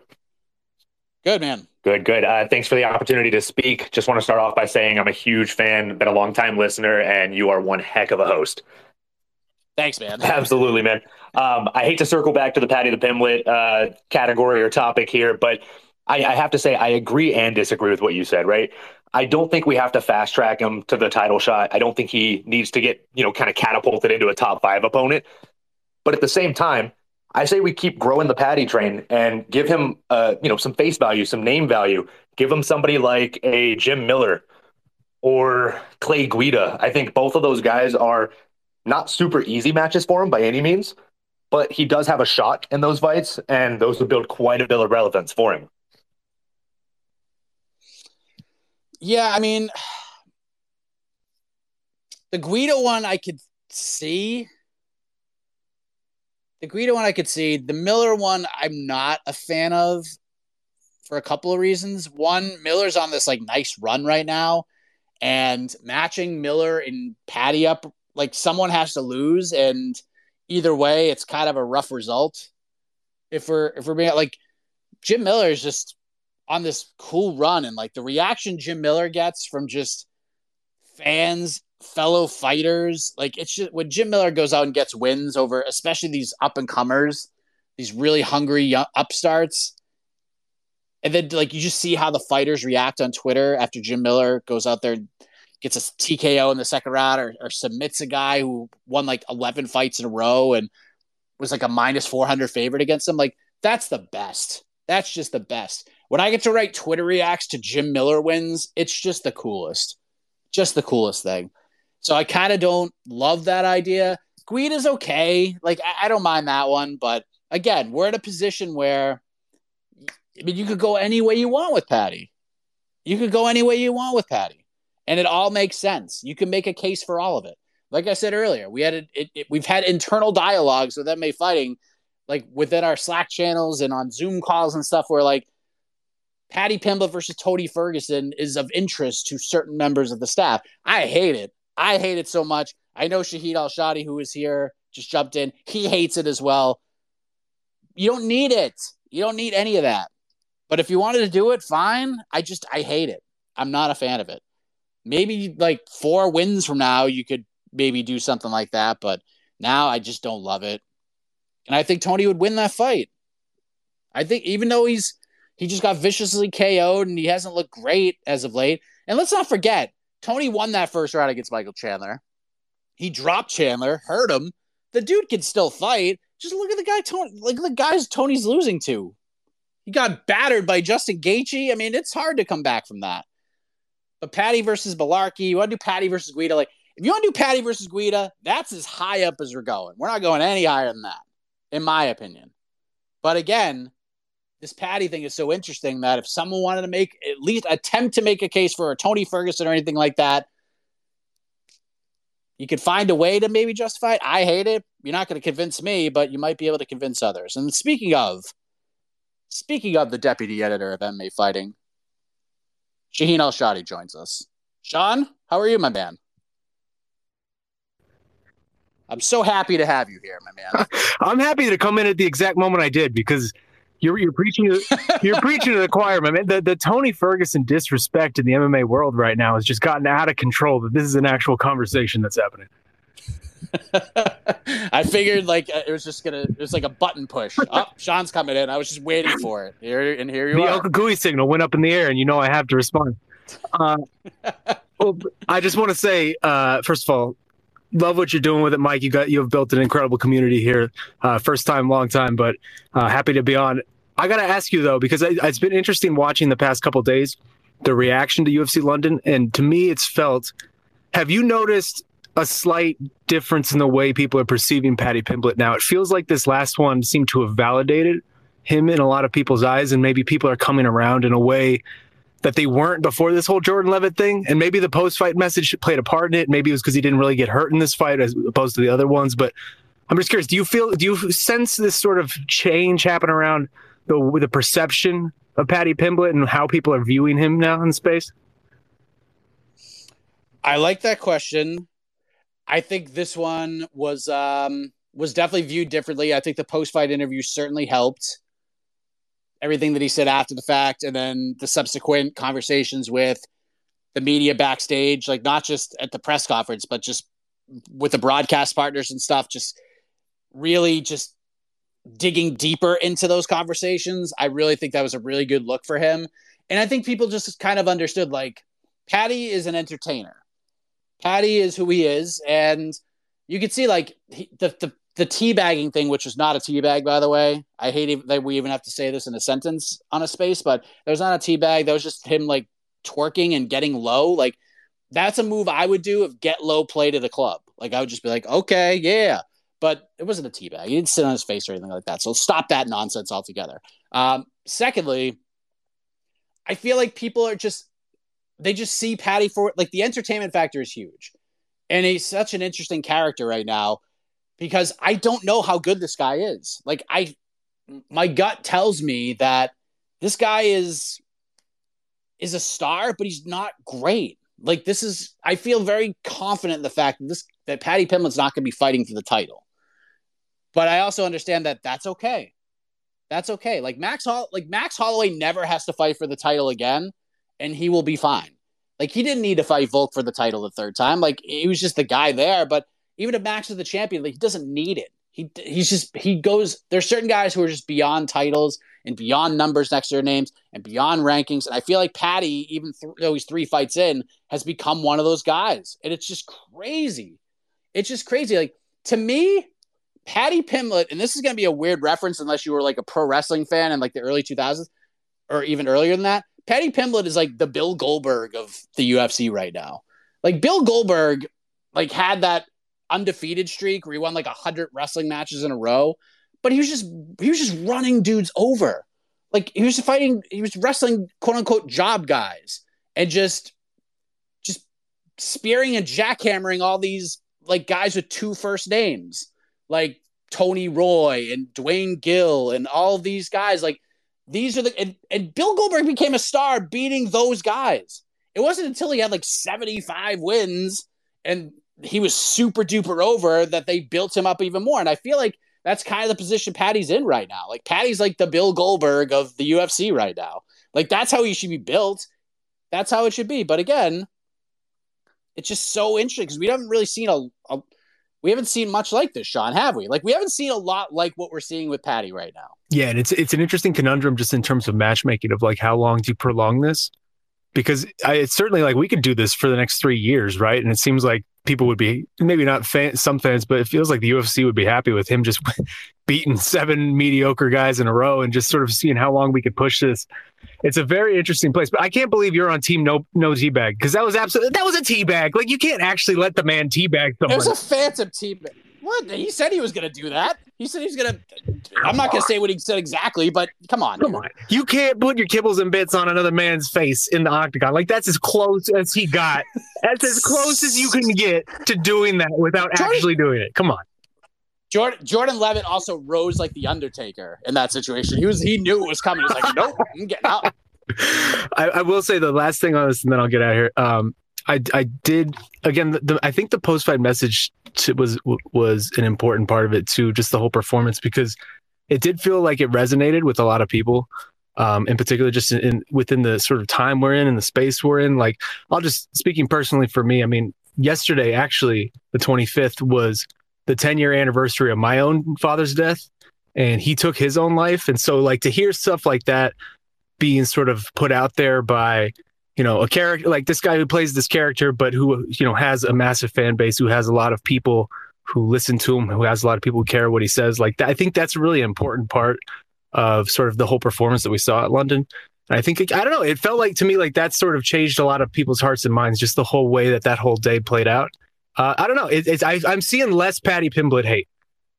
Good, man. Good. Thanks for the opportunity to speak. Just want to start off by saying I'm a huge fan, been a longtime listener, and you are one heck of a host. Thanks, man. Absolutely, man. I hate to circle back to the Patty the Pimlet category or topic here, but I have to say I agree and disagree with what you said, right? I don't think we have to fast track him to the title shot. I don't think he needs to get, kind of catapulted into a top 5 opponent. But at the same time, I say we keep growing the Patty train and give him, some face value, some name value. Give him somebody like a Jim Miller or Clay Guida. I think both of those guys are not super easy matches for him by any means, but he does have a shot in those fights, and those would build quite a bit of relevance for him. Yeah, I mean, the Guida one I could see. The Miller one I'm not a fan of for a couple of reasons. One, Miller's on this, like, nice run right now, and matching Miller and Patty up, like, someone has to lose, and either way, it's kind of a rough result. If we're being like, Jim Miller is just on this cool run, and like the reaction Jim Miller gets from just fans, fellow fighters, like, it's just when Jim Miller goes out and gets wins over, especially these up and comers, these really hungry young upstarts, and then like you just see how the fighters react on Twitter after Jim Miller goes out there and gets a TKO in the second round or submits a guy who won like 11 fights in a row and was like a -400 favorite against him. Like, that's the best. That's just the best. When I get to write Twitter reacts to Jim Miller wins, it's just the coolest. Just the coolest thing. So I kind of don't love that idea. Guida's okay. Like, I don't mind that one. But again, we're in a position where, I mean, you could go any way you want with Patty. And it all makes sense. You can make a case for all of it. Like I said earlier, we've had internal dialogues with MMA Fighting, like within our Slack channels and on Zoom calls and stuff, where like Patty Pimblett versus Tony Ferguson is of interest to certain members of the staff. I hate it so much. I know Shahid Al-Shadi, who is here, just jumped in. He hates it as well. You don't need it. You don't need any of that. But if you wanted to do it, fine. I hate it. I'm not a fan of it. Maybe like 4 wins from now, you could maybe do something like that. But now I just don't love it. And I think Tony would win that fight. I think even though he just got viciously KO'd and he hasn't looked great as of late. And let's not forget, Tony won that first round against Michael Chandler. He dropped Chandler, hurt him. The dude can still fight. Just look at the guy Tony, like the guys Tony's losing to. He got battered by Justin Gaethje. I mean, it's hard to come back from that. But Patty versus Bilarki, you want to do Patty versus Guida? Like, if you want to do Patty versus Guida, that's as high up as we're going. We're not going any higher than that, in my opinion. But again, this Patty thing is so interesting that if someone wanted to make at least attempt to make a case for a Tony Ferguson or anything like that, you could find a way to maybe justify it. I hate it. You're not going to convince me, but you might be able to convince others. And speaking of the deputy editor of MMA Fighting, Shaheen El-Shadi joins us. Sean, how are you, my man? I'm so happy to have you here, my man. I'm happy to come in at the exact moment I did because you're preaching to the choir, my man. The Tony Ferguson disrespect in the MMA world right now has just gotten out of control. That this is an actual conversation that's happening. I figured like it was like a button push. Oh, Sean's coming in. I was just waiting for it. Here you are. The Okagui signal went up in the air, and you know I have to respond. Well, I just want to say, first of all, love what you're doing with it, Mike. You have built an incredible community here. First time, long time, but happy to be on. I got to ask you though, because it's been interesting watching the past couple of days the reaction to UFC London, and to me, it's felt. Have you noticed a slight difference in the way people are perceiving Paddy Pimblett now? It feels like this last one seemed to have validated him in a lot of people's eyes, and maybe people are coming around in a way that they weren't before this whole Jordan Leavitt thing. And maybe the post-fight message played a part in it. Maybe it was because he didn't really get hurt in this fight as opposed to the other ones. But I'm just curious, do you sense this sort of change happen around the perception of Paddy Pimblett and how people are viewing him now in space? I like that question. I think this one was definitely viewed differently. I think the post-fight interview certainly helped. Everything that he said after the fact, and then the subsequent conversations with the media backstage, like not just at the press conference, but just with the broadcast partners and stuff, just really just digging deeper into those conversations. I really think that was a really good look for him. And I think people just kind of understood, like, Patty is an entertainer. Patty is who he is, and you could see like the teabagging thing, which is not a teabag, by the way. I hate that we even have to say this in a sentence on a space, but there's not a teabag. That was just him like twerking and getting low. Like that's a move I would do if get low played at a club. Like I would just be like, okay, yeah, but it wasn't a teabag. He didn't sit on his face or anything like that. So stop that nonsense altogether. Secondly, I feel like people are just. They just see Patty for like the entertainment factor is huge. And he's such an interesting character right now because I don't know how good this guy is. Like my gut tells me that this guy is a star, but he's not great. Like I feel very confident in the fact that Patty Pimlet's not going to be fighting for the title, but I also understand that that's okay. That's okay. Like Max Holloway never has to fight for the title again. And he will be fine. Like, he didn't need to fight Volk for the title the third time. Like, he was just the guy there. But even if Max is the champion, like, he doesn't need it. He goes, there's certain guys who are just beyond titles and beyond numbers next to their names and beyond rankings. And I feel like Patty, even though he's three fights in, has become one of those guys. And it's just crazy. It's just crazy. Like, to me, Patty Pimblett, and this is going to be a weird reference unless you were like a pro wrestling fan in like the early 2000s or even earlier than that. Patty Pimblett is like the Bill Goldberg of the UFC right now. Like Bill Goldberg, like had that undefeated streak where he won like 100 wrestling matches in a row, but he was just running dudes over. Like he was wrestling quote unquote job guys and just spearing and jackhammering all these like guys with two first names, like Tony Roy and Dwayne Gill and all these guys. Like, these are and Bill Goldberg became a star beating those guys. It wasn't until he had like 75 wins and he was super duper over that they built him up even more. And I feel like that's kind of the position Patty's in right now. Like Patty's like the Bill Goldberg of the UFC right now. Like that's how he should be built. That's how it should be. But again, it's just so interesting because we haven't really seen a we haven't seen much like this, Sean, have we? Like, we haven't seen a lot like what we're seeing with Patty right now. Yeah, and it's an interesting conundrum just in terms of matchmaking of, like, how long do you prolong this? Because it's certainly like we could do this for the next 3 years, right? And it seems like people would be, maybe not some fans, but it feels like the UFC would be happy with him just beating 7 mediocre guys in a row and just sort of seeing how long we could push this. It's a very interesting place, but I can't believe you're on team no teabag, because that was a teabag. Like, you can't actually let the man teabag someone. There's a phantom teabag. What? He said he was going to do that. He said he was going to... I'm not going to say what he said exactly, but come on. Come on. You can't put your kibbles and bits on another man's face in the octagon. Like, that's as close as he got. That's as close as you can get to doing that without actually doing it. Come on. Jordan Leavitt also rose like The Undertaker in that situation. He knew it was coming. He was like, nope, I'm getting out. I will say the last thing on this, and then I'll get out of here. I did, again, I think the post-fight message was an important part of it too, just the whole performance, because it did feel like it resonated with a lot of people, in particular just within the sort of time we're in and the space we're in. Like, I'll just, speaking personally for me, I mean, yesterday, actually, the 25th was the 10-year anniversary of my own father's death, and he took his own life. And so, like, to hear stuff like that being sort of put out there by... you know, a character like this guy who plays this character, but who, you know, has a massive fan base, who has a lot of people who listen to him, who has a lot of people who care what he says. Like, I think that's really an important part of sort of the whole performance that we saw at London. And I think, I don't know, it felt like to me, like that sort of changed a lot of people's hearts and minds, just the whole way that whole day played out. I don't know. I'm seeing less Patty Pimblett hate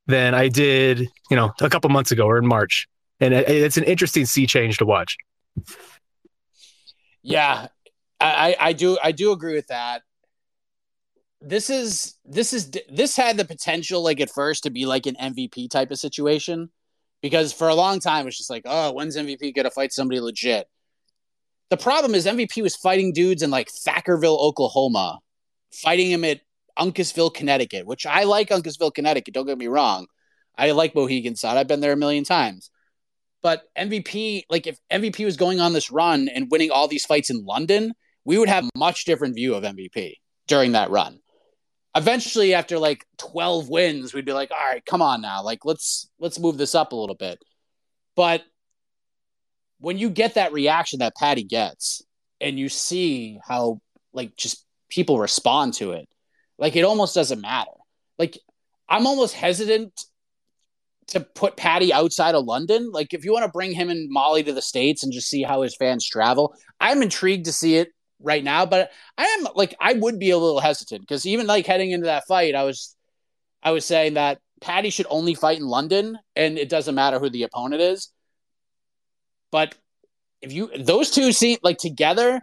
than I did, you know, a couple months ago or in March. And it's an interesting sea change to watch. Yeah, I do agree with that. This had the potential, like, at first to be like an MVP type of situation, because for a long time it was just like, oh, when's MVP gonna fight somebody legit? The problem is MVP was fighting dudes in like Thackerville, Oklahoma, fighting him at Uncasville, Connecticut, which I like Uncasville, Connecticut. Don't get me wrong, I like Mohegan Sun. I've been there a million times. But MVP, like, if MVP was going on this run and winning all these fights in London, we would have a much different view of MVP during that run. Eventually, after like 12 wins, we'd be like, all right, come on now. Like, let's move this up a little bit. But when you get that reaction that Patty gets and you see how, like, just people respond to it, like, it almost doesn't matter. Like, I'm almost hesitant to put Patty outside of London. Like, if you want to bring him and Molly to the States and just see how his fans travel, I'm intrigued to see it right now, but I would be a little hesitant, because even like heading into that fight, I was saying that Patty should only fight in London and it doesn't matter who the opponent is. But if those two seem like together,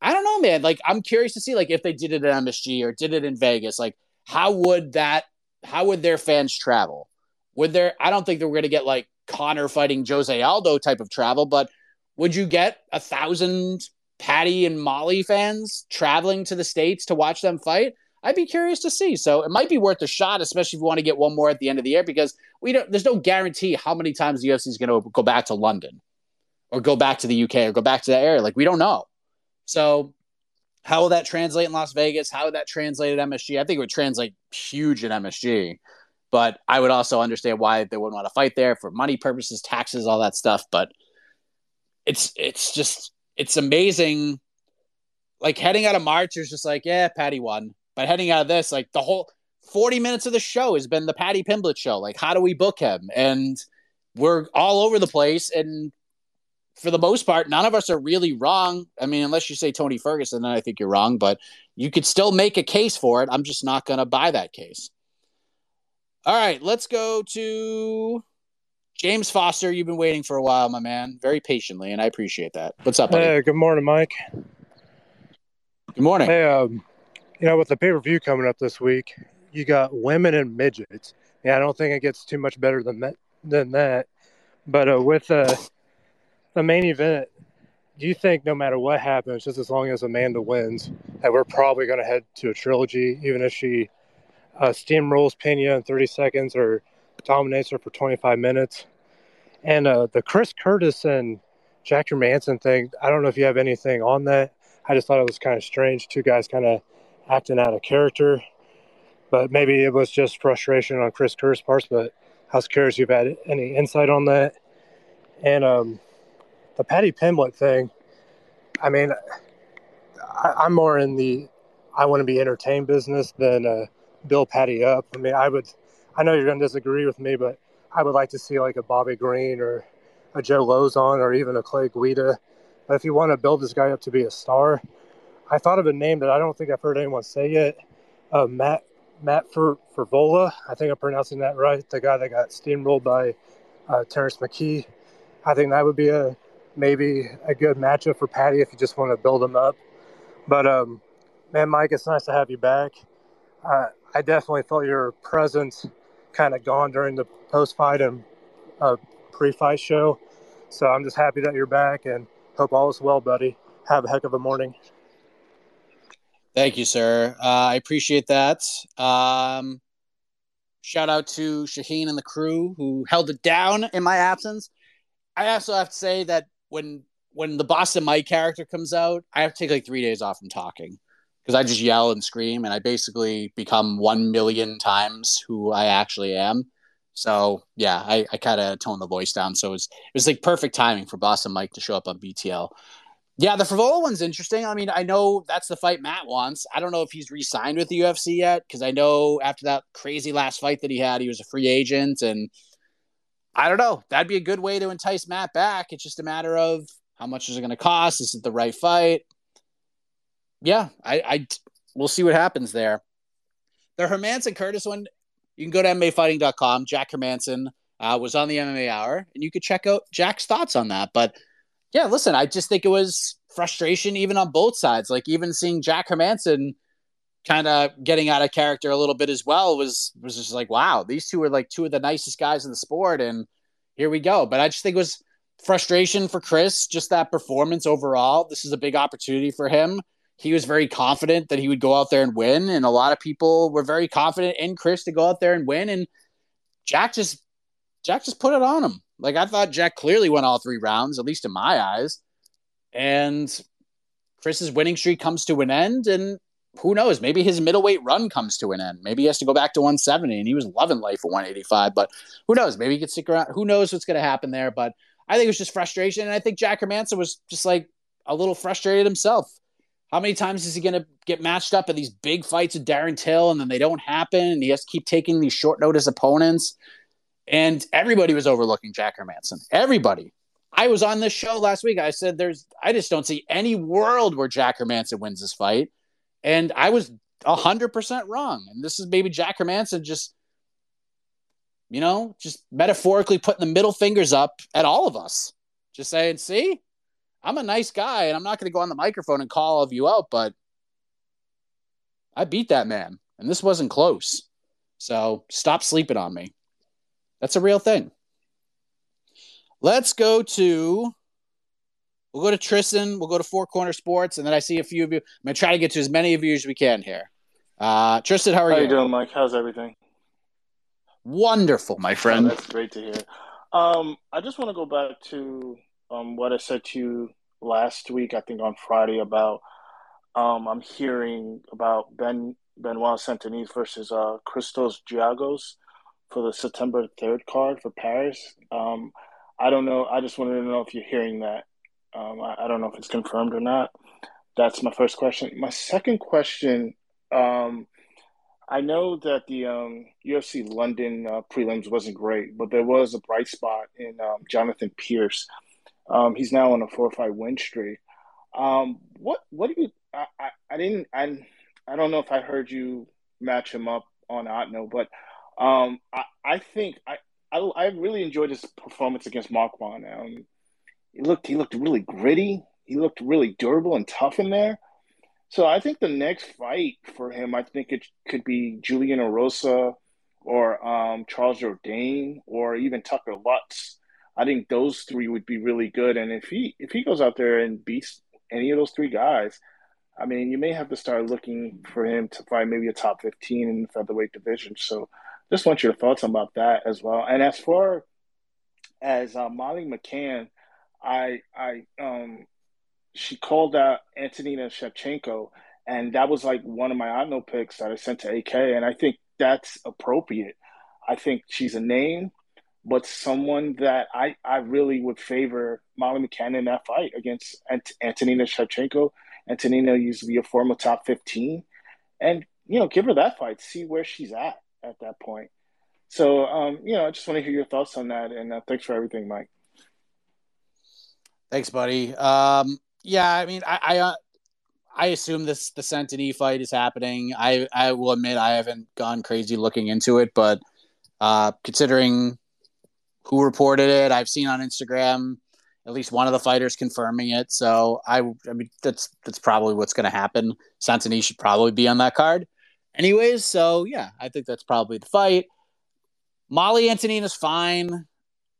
I don't know, man. Like, I'm curious to see, like, if they did it at MSG or did it in Vegas, like, how would their fans travel? I don't think that we're going to get like Connor fighting Jose Aldo type of travel, but would you get 1,000 Patty and Molly fans traveling to the States to watch them fight? I'd be curious to see. So it might be worth a shot, especially if you want to get one more at the end of the year, because there's no guarantee how many times the UFC is going to go back to London or go back to the UK or go back to that area. Like, we don't know. So how will that translate in Las Vegas? How would that translate at MSG? I think it would translate huge at MSG. But I would also understand why they wouldn't want to fight there for money purposes, taxes, all that stuff. But it's amazing. Like, heading out of March, it's just like, yeah, Patty won. But heading out of this, like, the whole 40 minutes of the show has been the Patty Pimblett show. Like, how do we book him? And we're all over the place. And for the most part, none of us are really wrong. I mean, unless you say Tony Ferguson, then I think you're wrong. But you could still make a case for it. I'm just not going to buy that case. All right, let's go to James Foster. You've been waiting for a while, my man, very patiently, and I appreciate that. What's up, buddy? Hey, good morning, Mike. Good morning. Hey, you know, with the pay-per-view coming up this week, you got women and midgets. Yeah, I don't think it gets too much better than that. But with the main event, do you think no matter what happens, just as long as Amanda wins, that we're probably going to head to a trilogy, even if she – steamrolls Pena in 30 seconds or dominates her for 25 minutes. And the Chris Curtis and Jack Hermanson thing, I don't know if you have anything on that. I just thought it was kind of strange. Two guys kind of acting out of character. But maybe it was just frustration on Chris Kerr's part, but I was curious if you've had any insight on that. And the Patty Pimblett thing, I mean, I'm more in the I want to be entertained business than build Patty up. I mean, I know you're going to disagree with me, but I would like to see like a Bobby Green or a Joe Lauzon or even a Clay Guida. But if you want to build this guy up to be a star, I thought of a name that I don't think I've heard anyone say yet, Matt Fervola. I think I'm pronouncing that right. The guy that got steamrolled by Terrence McKee. I think that would be maybe a good matchup for Patty if you just want to build him up. But man, Mike, it's nice to have you back. I definitely felt your presence kind of gone during the post-fight and pre-fight show. So I'm just happy that you're back and hope all is well, buddy. Have a heck of a morning. Thank you, sir. I appreciate that. Shout out to Shaheen and the crew who held it down in my absence. I also have to say that when the Boston Mike character comes out, I have to take like 3 days off from talking because I just yell and scream and I basically become 1 million times who I actually am. So yeah, I kind of toned the voice down. So it was like perfect timing for Boston Mike to show up on BTL. Yeah, the Fervola one's interesting. I mean, I know that's the fight Matt wants. I don't know if he's re-signed with the UFC yet because I know after that crazy last fight that he had, he was a free agent. And I don't know. That'd be a good way to entice Matt back. It's just a matter of how much is it going to cost? Is it the right fight? Yeah, we'll see what happens there. The Hermanson Curtis one, you can go to MMAfighting.com. Jack Hermanson was on the MMA Hour, and you could check out Jack's thoughts on that. But yeah, listen, I just think it was frustration even on both sides. Like even seeing Jack Hermanson kind of getting out of character a little bit as well was just like, wow, these two are like two of the nicest guys in the sport. And here we go. But I just think it was frustration for Chris, just that performance overall. This is a big opportunity for him. He was very confident that he would go out there and win. And a lot of people were very confident in Chris to go out there and win. And Jack just put it on him. Like, I thought Jack clearly won all three rounds, at least in my eyes. And Chris's winning streak comes to an end, and who knows? Maybe his middleweight run comes to an end. Maybe he has to go back to 170, and he was loving life at 185. But who knows? Maybe he could stick around. Who knows what's going to happen there? But I think it was just frustration, and I think Jack Hermanson was just, like, a little frustrated himself. How many times is he going to get matched up in these big fights with Darren Till, and then they don't happen, and he has to keep taking these short-notice opponents? And everybody was overlooking Jack Hermanson. Everybody. I was on this show last week. I said, I just don't see any world where Jack Hermanson wins this fight. And I was 100% wrong. And this is maybe Jack Hermanson just metaphorically putting the middle fingers up at all of us. Just saying, see, I'm a nice guy and I'm not going to go on the microphone and call all of you out, but I beat that man. And this wasn't close. So stop sleeping on me. That's a real thing. We'll go to Tristan. We'll go to Four Corner Sports. And then I see a few of you. I'm going to try to get to as many of you as we can here. Tristan, how are you? How you doing, Mike? How's everything? Wonderful, my friend. Oh, that's great to hear. I just want to go back to what I said to you last week, I think on Friday, about I'm hearing about Benoit Saint-Denis versus Christos Giagos for the September 3rd card for Paris. I don't know. I just wanted to know if you're hearing that. I don't know if it's confirmed or not. That's my first question. My second question, I know that the UFC London prelims wasn't great, but there was a bright spot in Jonathan Pierce. He's now on a 4-5 win streak. What do you – I don't know if I heard you match him up on Otno, but – I think I really enjoyed his performance against Marquand. He looked really gritty. He looked really durable and tough in there. So I think the next fight for him, I think it could be Julian Erosa or Charles Jourdain or even Tucker Lutz. I think those three would be really good. And if he goes out there and beats any of those three guys, I mean, you may have to start looking for him to fight maybe a top 15 in the featherweight division. So just want your thoughts about that as well. And as far as Molly McCann, she called out Antonina Shevchenko And that was like one of my Otno picks that I sent to AK. And I think that's appropriate. I think she's a name, but someone that I really would favor Molly McCann in that fight against Antonina Shevchenko. Antonina used to be a former top 15. And, you know, give her that fight, see where she's at that point. So, you know, I just want to hear your thoughts on that. And thanks for everything, Mike. Thanks, buddy. Yeah, I mean, I assume the Centinela fight is happening. I will admit I haven't gone crazy looking into it, but considering who reported it, I've seen on Instagram at least one of the fighters confirming it. So I mean, that's probably what's going to happen. Centinela should probably be on that card, anyways. So yeah, I think that's probably the fight. Molly Antonina's fine.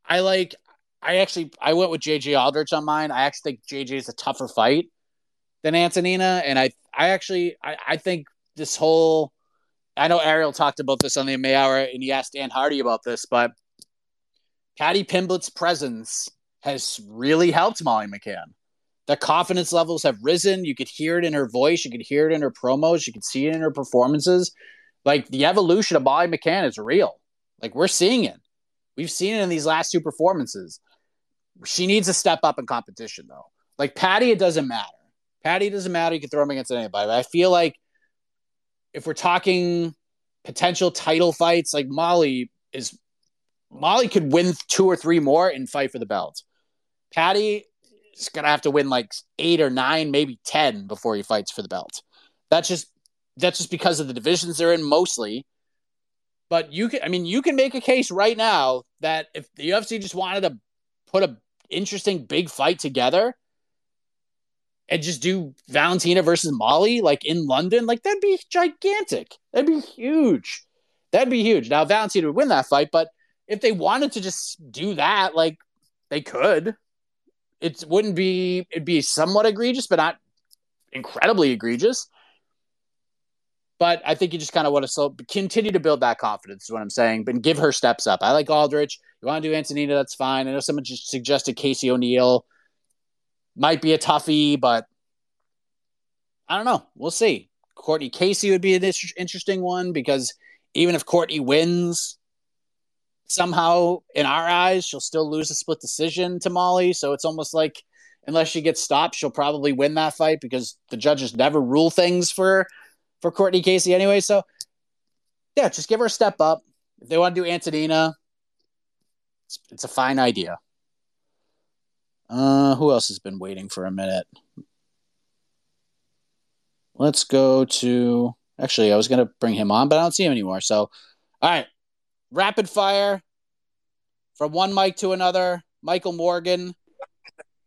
I went with JJ Aldrich on mine. I actually think JJ is a tougher fight than Antonina, and I think this whole, I know Ariel talked about this on the MMA Hour, and he asked Dan Hardy about this, but Patty Pimblett's presence has really helped Molly McCann. Their confidence levels have risen. You could hear it in her voice. You could hear it in her promos. You could see it in her performances. Like, the evolution of Molly McCann is real. Like, we're seeing it. We've seen it in these last two performances. She needs to step up in competition, though. Like, Patty, it doesn't matter. Patty, it doesn't matter. You can throw him against anybody. But I feel like if we're talking potential title fights, like, Molly could win two or three more and fight for the belt. Patty is going to have to win like 8 or 9, maybe 10 before he fights for the belt. That's just because of the divisions they're in mostly. But you can make a case right now that if the UFC just wanted to put an interesting big fight together and just do Valentina versus Molly, like in London, like that'd be gigantic. That'd be huge. That'd be huge. Now, Valentina would win that fight, but if they wanted to just do that, like they could. It'd be somewhat egregious, but not incredibly egregious. But I think you just kind of want to continue to build that confidence is what I'm saying, but give her steps up. I like Aldrich. You want to do Antonina, that's fine. I know someone just suggested Casey O'Neill. Might be a toughie, but I don't know. We'll see. Courtney Casey would be an interesting one because even if Courtney wins, somehow in our eyes, she'll still lose a split decision to Molly. So it's almost like unless she gets stopped, she'll probably win that fight because the judges never rule things for Courtney Casey anyway. So yeah, just give her a step up. If they want to do Antonina, it's a fine idea. Who else has been waiting for a minute? Let's go to, actually, I was going to bring him on, but I don't see him anymore. So, all right. Rapid fire from one mic to another. Michael Morgan.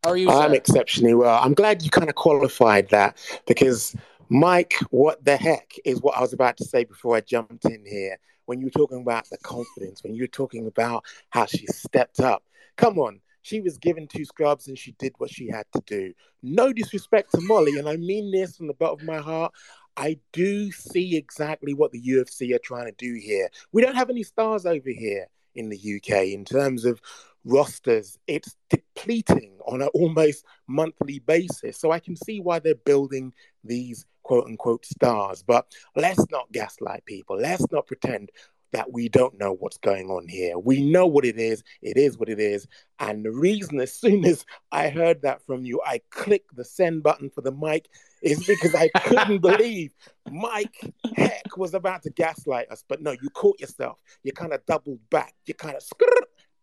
How are you? I'm exceptionally well. I'm glad you kind of qualified that because Mike, what the heck is what I was about to say before I jumped in here. When you were talking about the confidence, when you were talking about how she stepped up, come on. She was given two scrubs and she did what she had to do. No disrespect to Molly, and I mean this from the bottom of my heart. I do see exactly what the UFC are trying to do here. We don't have any stars over here in the UK in terms of rosters. It's depleting on an almost monthly basis. So I can see why they're building these quote-unquote stars. But let's not gaslight people. Let's not pretend that we don't know what's going on here. We know what it is. It is what it is. And the reason as soon as I heard that from you, I clicked the send button for the mic is because I couldn't believe Mike Heck was about to gaslight us. But no, you caught yourself. You kind of doubled back. You kind of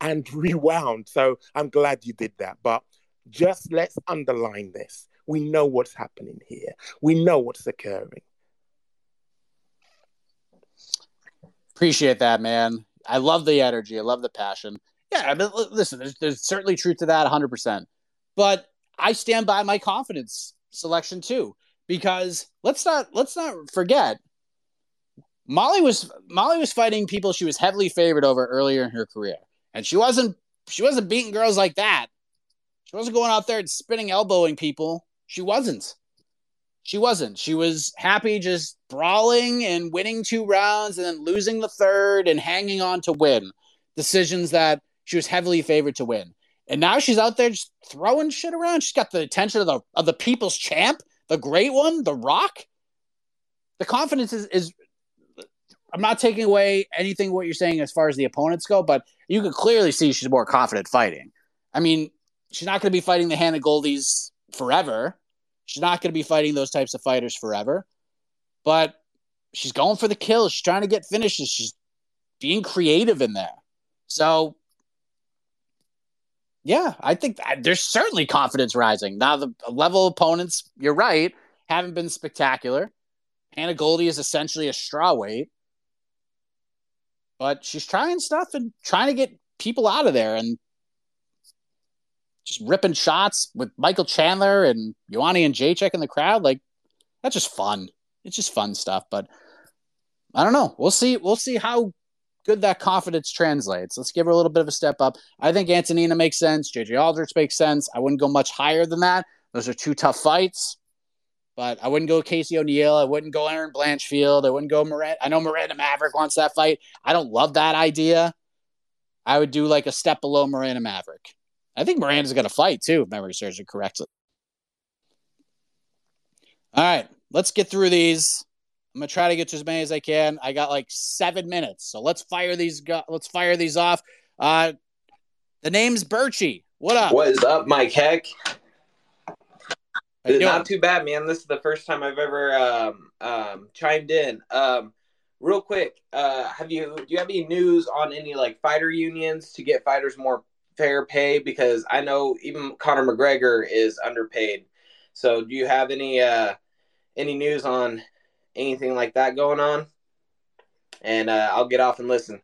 and rewound. So I'm glad you did that. But just let's underline this. We know what's happening here. We know what's occurring. Appreciate that, man. I love the energy. I love the passion. Yeah, I mean, listen, there's certainly truth to that, 100%. But I stand by my confidence selection too, because let's not forget, Molly was fighting people she was heavily favored over earlier in her career, and she wasn't beating girls like that. She wasn't going out there and spinning elbowing people. She wasn't. She was happy just brawling and winning 2 rounds and then losing the third and hanging on to win decisions that she was heavily favored to win. And now she's out there just throwing shit around. She's got the attention of the people's champ, the great one, The Rock. the confidence is I'm not taking away anything what you're saying as far as the opponents go, but you can clearly see she's more confident fighting. I mean, she's not going to be fighting the Hannah Goldies forever. She's not going to be fighting those types of fighters forever. But she's going for the kills. She's trying to get finishes. She's being creative in there. So, yeah, I think there's certainly confidence rising. Now, the level opponents, you're right, haven't been spectacular. Hannah Goldie is essentially a straw weight. But she's trying stuff and trying to get people out of there and just ripping shots with Michael Chandler and Ioane and Jacek in the crowd. Like, that's just fun. It's just fun stuff. But I don't know. We'll see how good that confidence translates. Let's give her a little bit of a step up. I think Antonina makes sense. JJ Aldrich makes sense. I wouldn't go much higher than that. Those are two tough fights. But I wouldn't go Casey O'Neill. I wouldn't go Erin Blanchfield. I wouldn't go Miranda. I know Miranda Maverick wants that fight. I don't love that idea. I would do like a step below Miranda Maverick. I think Miranda's going to fight too, if memory serves me correctly. All right, let's get through these. I'm going to try to get to as many as I can. I got like 7 minutes, so let's fire these off. The name's Birchie. What up? What is up, Mike Heck? Not too bad, man. This is the first time I've ever chimed in. Real quick, do you have any news on any like fighter unions to get fighters more fair pay? Because I know even Conor McGregor is underpaid. So do you have any news on anything like that going on? And I'll get off and listen.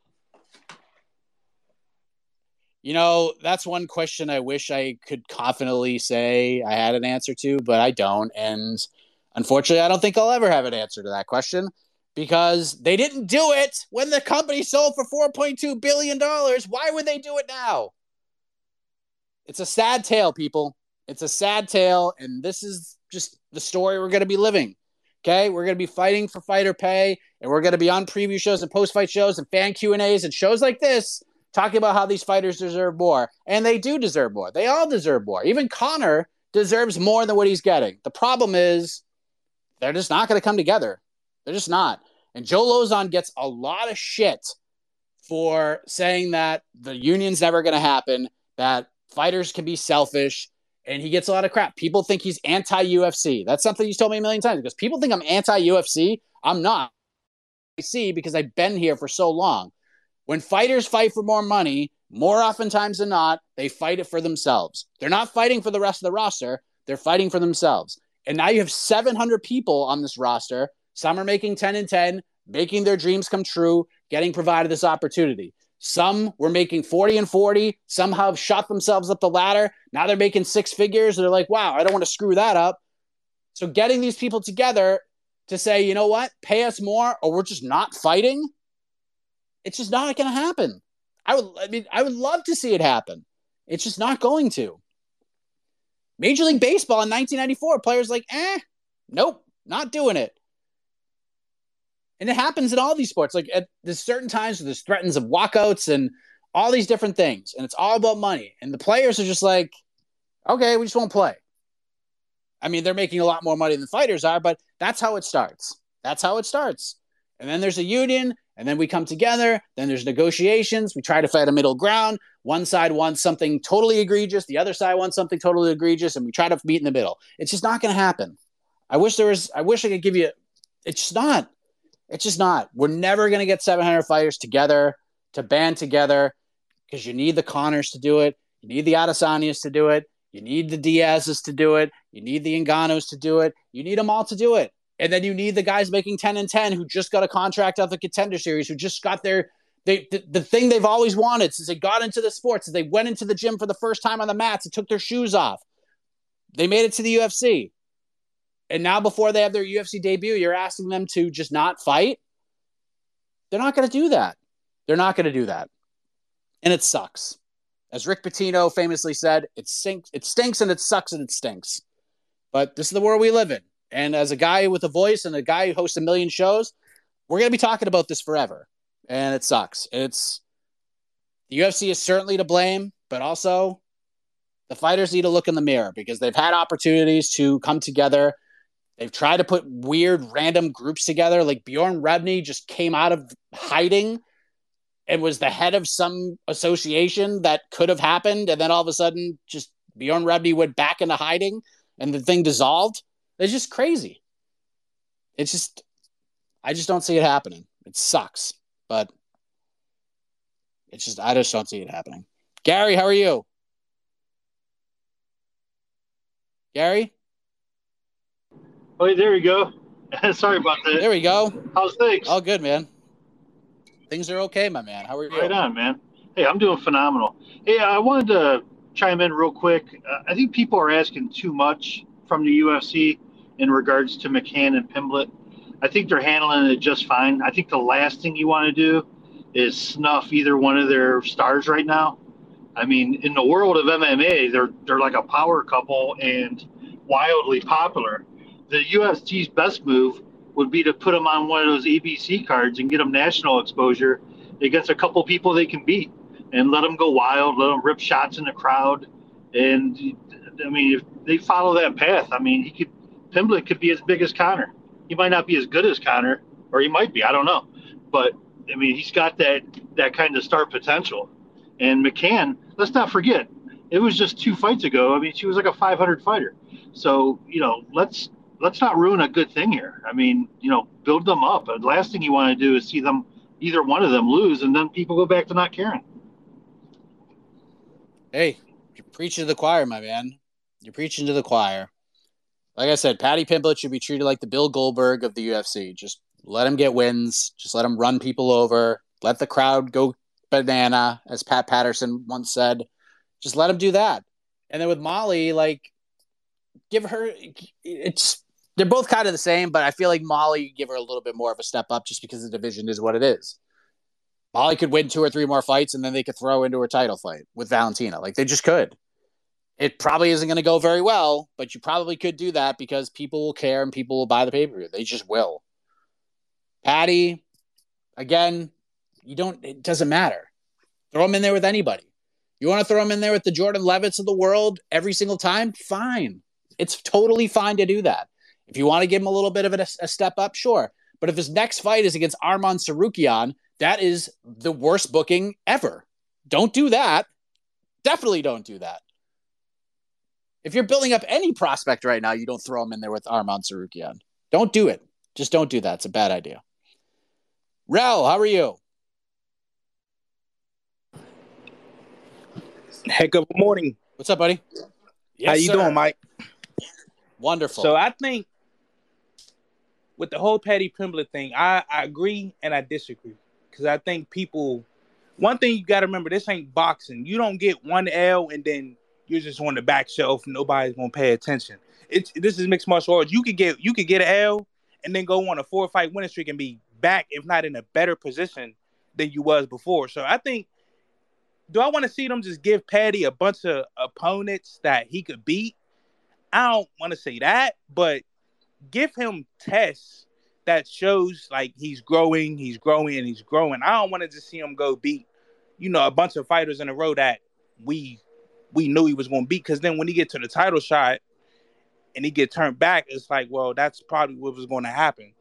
You know, that's one question I wish I could confidently say I had an answer to, but I don't. And unfortunately, I don't think I'll ever have an answer to that question because they didn't do it when the company sold for $4.2 billion. Why would they do it now? It's a sad tale, people. It's a sad tale. And this is just the story we're going to be living. Okay, we're going to be fighting for fighter pay, and we're going to be on preview shows and post-fight shows and fan Q&As and shows like this, talking about how these fighters deserve more. And they do deserve more. They all deserve more. Even Conor deserves more than what he's getting. The problem is they're just not going to come together. They're just not. And Joe Lozon gets a lot of shit for saying that the union's never going to happen, that fighters can be selfish, and he gets a lot of crap. People think he's anti-UFC. That's something he's told me a million times. Because people think I'm anti-UFC. I'm not. I see, because I've been here for so long. When fighters fight for more money, more oftentimes than not, they fight it for themselves. They're not fighting for the rest of the roster. They're fighting for themselves. And now you have 700 people on this roster. Some are making 10 and 10, making their dreams come true, getting provided this opportunity. Some were making 40 and 40, somehow shot themselves up the ladder. Now they're making six figures. They're like, wow, I don't want to screw that up. So getting these people together to say, you know what, pay us more or we're just not fighting. It's just not going to happen. I would love to see it happen. It's just not going to. Major League Baseball in 1994, players like, nope, not doing it. And it happens in all these sports. Like at there's certain times where there's threats of walkouts and all these different things. And it's all about money. And the players are just like, okay, we just won't play. I mean, they're making a lot more money than the fighters are, but that's how it starts. That's how it starts. And then there's a union. And then we come together. Then there's negotiations. We try to find a middle ground. One side wants something totally egregious. The other side wants something totally egregious. And we try to meet in the middle. It's just not going to happen. I wish I could give you. It's just not. We're never going to get 700 fighters together to band together because you need the Connors to do it. You need the Adesanya's to do it. You need the Diaz's to do it. You need the Ngannou's to do it. You need them all to do it. And then you need the guys making 10 and 10 who just got a contract out of the Contender Series, who just got the thing they've always wanted since they got into the sport, since they went into the gym for the first time on the mats and took their shoes off. They made it to the UFC. And now before they have their UFC debut, you're asking them to just not fight? They're not going to do that. They're not going to do that. And it sucks. As Rick Pitino famously said, it stinks and it sucks and it stinks. But this is the world we live in. And as a guy with a voice and a guy who hosts a million shows, we're going to be talking about this forever. And it sucks. The UFC is certainly to blame, but also the fighters need to look in the mirror because they've had opportunities to come together They've tried to put weird random groups together. Like Bjorn Rebney just came out of hiding and was the head of some association that could have happened. And then all of a sudden just Bjorn Rebney went back into hiding and the thing dissolved. It's just crazy. It's just, I just don't see it happening. It sucks, but it's just, I just don't see it happening. Gary, how are you? Gary? Oh, there we go. Sorry about that. There we go. How's things? All good, man. Things are okay, my man. How are you? Right on, man. Hey, I'm doing phenomenal. Hey, I wanted to chime in real quick. I think people are asking too much from the UFC in regards to McCann and Pimblett. I think they're handling it just fine. I think the last thing you want to do is snuff either one of their stars right now. I mean, in the world of MMA, they're like a power couple and wildly popular. The UFC's best move would be to put them on one of those ABC cards and get them national exposure against a couple people they can beat and let them go wild, let them rip shots in the crowd. And, I mean, if they follow that path, I mean, Pimblett could be as big as Conor. He might not be as good as Conor, or he might be, I don't know. But, I mean, he's got that kind of star potential. And McCann, let's not forget, it was just 2 fights ago. I mean, she was like a 500 fighter. So, you know, let's not ruin a good thing here. I mean, you know, build them up. The last thing you want to do is see them, either one of them lose, and then people go back to not caring. Hey, you're preaching to the choir, my man. You're preaching to the choir. Like I said, Patty Pimblett should be treated like the Bill Goldberg of the UFC. Just let him get wins. Just let him run people over. Let the crowd go banana, as Pat Patterson once said. Just let him do that. And then with Molly, like, give her – they're both kind of the same, but I feel like Molly, you give her a little bit more of a step up just because the division is what it is. Molly could win 2 or 3 more fights, and then they could throw into her title fight with Valentina. Like, they just could. It probably isn't going to go very well, but you probably could do that because people will care and people will buy the pay-per-view. They just will. Patty, again, it doesn't matter. Throw them in there with anybody. You want to throw them in there with the Jordan Levitts of the world every single time? Fine. It's totally fine to do that. If you want to give him a little bit of a step up, sure. But if his next fight is against Arman Tsarukyan, that is the worst booking ever. Don't do that. Definitely don't do that. If you're building up any prospect right now, you don't throw him in there with Arman Tsarukyan. Don't do it. Just don't do that. It's a bad idea. Rel, how are you? Heck of a morning. What's up, buddy? Yes, how you doing, Mike? Wonderful. So I think with the whole Patty Pimblett thing, I agree and I disagree. Because I think one thing you got to remember, this ain't boxing. You don't get one L and then you're just on the back shelf and nobody's going to pay attention. This is mixed martial arts. You could get an L and then go on a 4-fight winning streak and be back, if not in a better position than you was before. So I think, do I want to see them just give Patty a bunch of opponents that he could beat? I don't want to say that, but give him tests that shows like he's growing. I don't want to just see him go beat, you know, a bunch of fighters in a row that we knew he was going to beat. Because then when he get to the title shot and he get turned back, it's like, well, that's probably what was going to happen.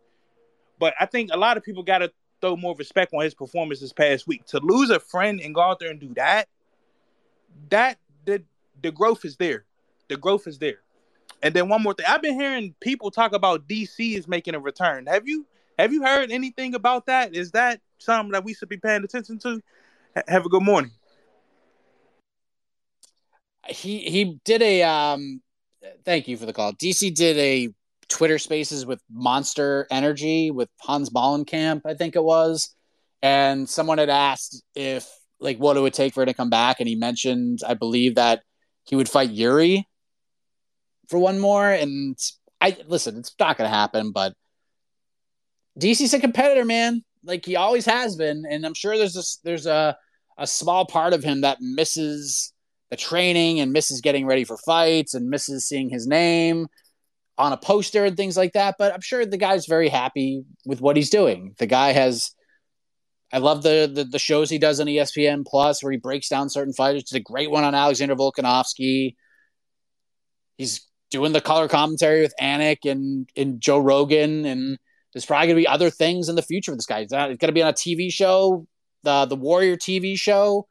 But I think a lot of people got to throw more respect on his performance this past week. To lose a friend and go out there and do that, the growth is there. The growth is there. And then one more thing. I've been hearing people talk about DC is making a return. Have you heard anything about that? Is that something that we should be paying attention to? Have a good morning. He did a thank you for the call. DC did a Twitter Spaces with Monster Energy with Hans Mollenkamp, I think it was, and someone had asked if like what it would take for her to come back, and he mentioned, I believe, that he would fight Yuri for one more. And it's not going to happen, but DC's a competitor, man. Like he always has been, and I'm sure there's a small part of him that misses the training and misses getting ready for fights and misses seeing his name on a poster and things like that. But I'm sure the guy's very happy with what he's doing. The guy I love the shows he does on ESPN Plus where he breaks down certain fighters. It's a great one on Alexander Volkanovsky. He's doing the color commentary with Anik and Joe Rogan, and there's probably going to be other things in the future with this guy. It's going to be on a TV show, the Warrior TV show.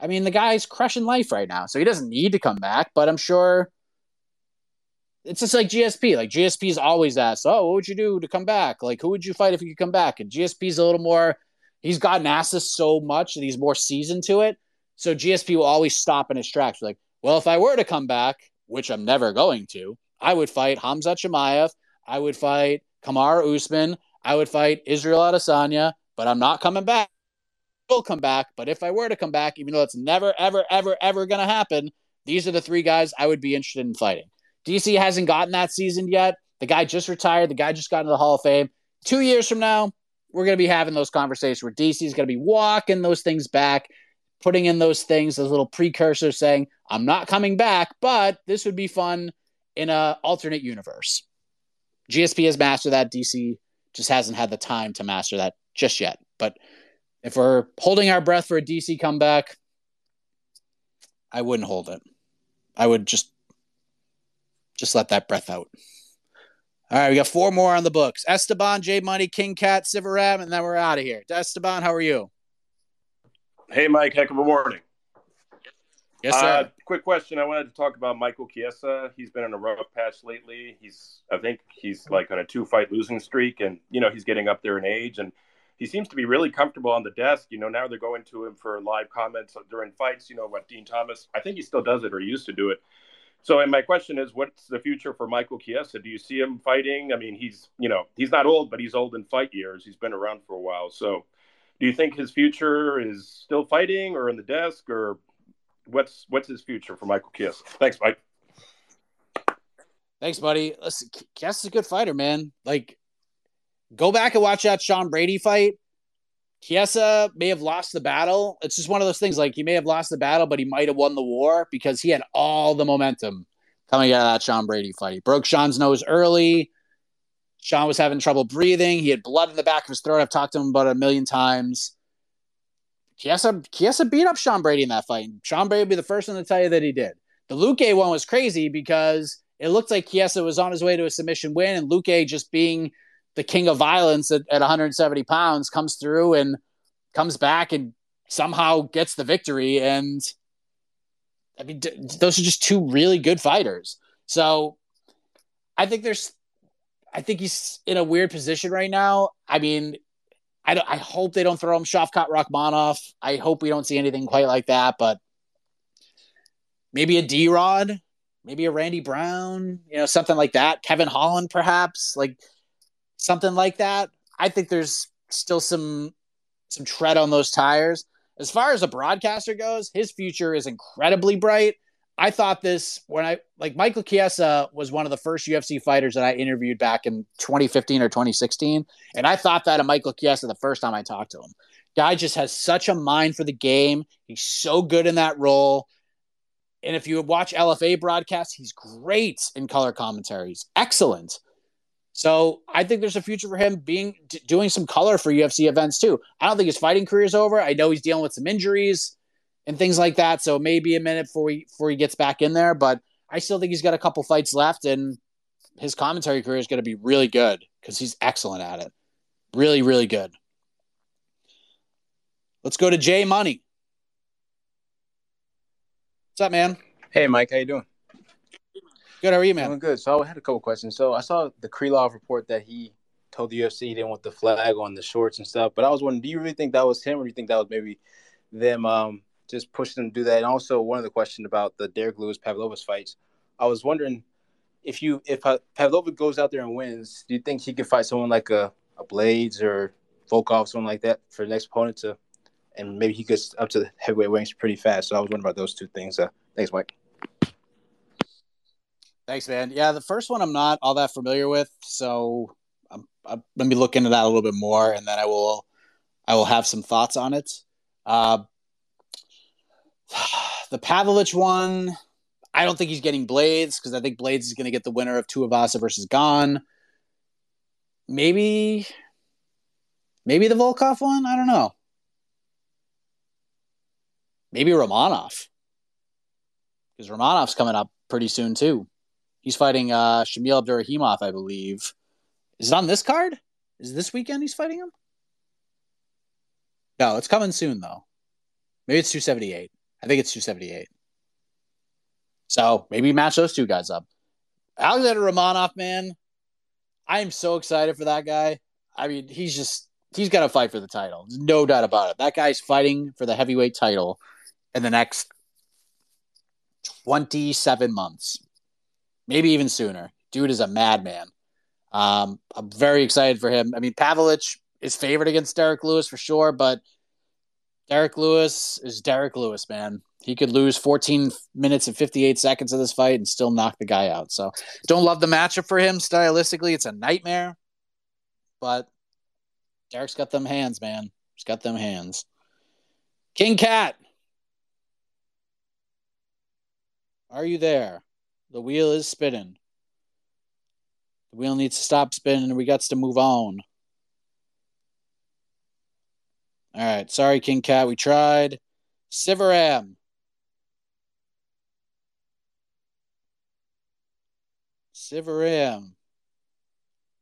I mean, the guy's crushing life right now, so he doesn't need to come back, but I'm sure it's just like GSP. Like, GSP's always asked, oh, what would you do to come back? Like, who would you fight if you could come back? And GSP's a little more, he's gotten asked this so much and he's more seasoned to it. So GSP will always stop in his tracks. Like, well, if I were to come back, which I'm never going to, I would fight Khamzat Chimaev. I would fight Kamaru Usman. I would fight Israel Adesanya, but I'm not coming back. Will come back, but if I were to come back, even though it's never, ever, ever, ever going to happen, these are the three guys I would be interested in fighting. DC hasn't gotten that season yet. The guy just retired. The guy just got into the Hall of Fame. 2 years from now, we're going to be having those conversations where DC is going to be walking those things back, putting in those things, those little precursors saying, I'm not coming back, but this would be fun in an alternate universe. GSP has mastered that. DC just hasn't had the time to master that just yet. But if we're holding our breath for a DC comeback, I wouldn't hold it. I would just let that breath out. All right, we got four more on the books. Esteban, J Money, King Cat, Sivaram, and then we're out of here. Esteban, how are you? Hey, Mike. Heck of a morning. Yes, sir. Quick question. I wanted to talk about Michael Chiesa. He's been in a rough patch lately. I think he's like on a 2-fight losing streak, and, you know, he's getting up there in age, and he seems to be really comfortable on the desk. You know, now they're going to him for live comments during fights, you know, what Dean Thomas, I think he still does it, or he used to do it. So, and my question is, what's the future for Michael Chiesa? Do you see him fighting? I mean, he's, you know, he's not old, but he's old in fight years. He's been around for a while. So do you think his future is still fighting or in the desk, or what's his future for Michael Chiesa? Thanks, Mike. Thanks, buddy. Listen, Chiesa's a good fighter, man. Like, go back and watch that Sean Brady fight. Chiesa may have lost the battle. It's just one of those things, like, he may have lost the battle, but he might have won the war because he had all the momentum coming out of that Sean Brady fight. He broke Sean's nose early. Sean was having trouble breathing. He had blood in the back of his throat. I've talked to him about it a million times. Chiesa beat up Sean Brady in that fight. Sean Brady would be the first one to tell you that he did. The Luque one was crazy because it looked like Chiesa was on his way to a submission win, and Luque, just being the king of violence at 170 pounds, comes through and comes back and somehow gets the victory. And I mean, those are just two really good fighters. So I think he's in a weird position right now. I mean, I hope they don't throw him Shavkat Rakhmonov. I hope we don't see anything quite like that, but maybe a D-Rod, maybe a Randy Brown, you know, something like that. Kevin Holland, perhaps, like, something like that. I think there's still some tread on those tires. As far as a broadcaster goes, his future is incredibly bright. I thought this when Michael Chiesa was one of the first UFC fighters that I interviewed back in 2015 or 2016. And I thought that of Michael Chiesa the first time I talked to him. Guy just has such a mind for the game. He's so good in that role. And if you watch LFA broadcasts, he's great in color commentaries. Excellent. So I think there's a future for him doing some color for UFC events too. I don't think his fighting career is over. I know he's dealing with some injuries and things like that, so maybe a minute before he gets back in there. But I still think he's got a couple fights left, and his commentary career is going to be really good because he's excellent at it. Really, really good. Let's go to Jay Money. What's up, man? Hey, Mike. How you doing? Good, how are you, man? Doing good. So I had a couple questions. So I saw the Krylov report that he told the UFC he didn't want the flag on the shorts and stuff. But I was wondering, do you really think that was him, or do you think that was maybe them just pushing him to do that? And also, one of the questions about the Derek Lewis-Pavlovich fights, I was wondering if Pavlovich goes out there and wins, do you think he could fight someone like a Blades or Volkov, someone like that, for the next opponent to, and maybe he gets up to the heavyweight ranks pretty fast. So I was wondering about those two things. Thanks, Mike. Thanks, man. Yeah, the first one I'm not all that familiar with, so I'm let me look into that a little bit more, and then I will have some thoughts on it. The Pavlovich one, I don't think he's getting Blades, because I think Blades is going to get the winner of Tuivasa versus Gane. Maybe the Volkov one? I don't know. Maybe Romanov, because Romanov's coming up pretty soon, too. He's fighting Shamil Abdurakhimov, I believe. Is it on this card? Is this weekend he's fighting him? No, it's coming soon, though. Maybe it's 278. I think it's 278. So maybe match those two guys up. Alexander Romanov, man, I am so excited for that guy. I mean, he's got to fight for the title. There's no doubt about it. That guy's fighting for the heavyweight title in the next 27 months, maybe even sooner. Dude is a madman. I'm very excited for him. I mean, Pavlich is favored against Derek Lewis for sure, but Derek Lewis is Derek Lewis, man. He could lose 14 minutes and 58 seconds of this fight and still knock the guy out. So don't love the matchup for him stylistically. It's a nightmare, but Derek's got them hands, man. He's got them hands. King Cat, are you there? The wheel is spinning. The wheel needs to stop spinning. We got to move on. All right. Sorry, King Cat. We tried. Sivaram. Sivaram.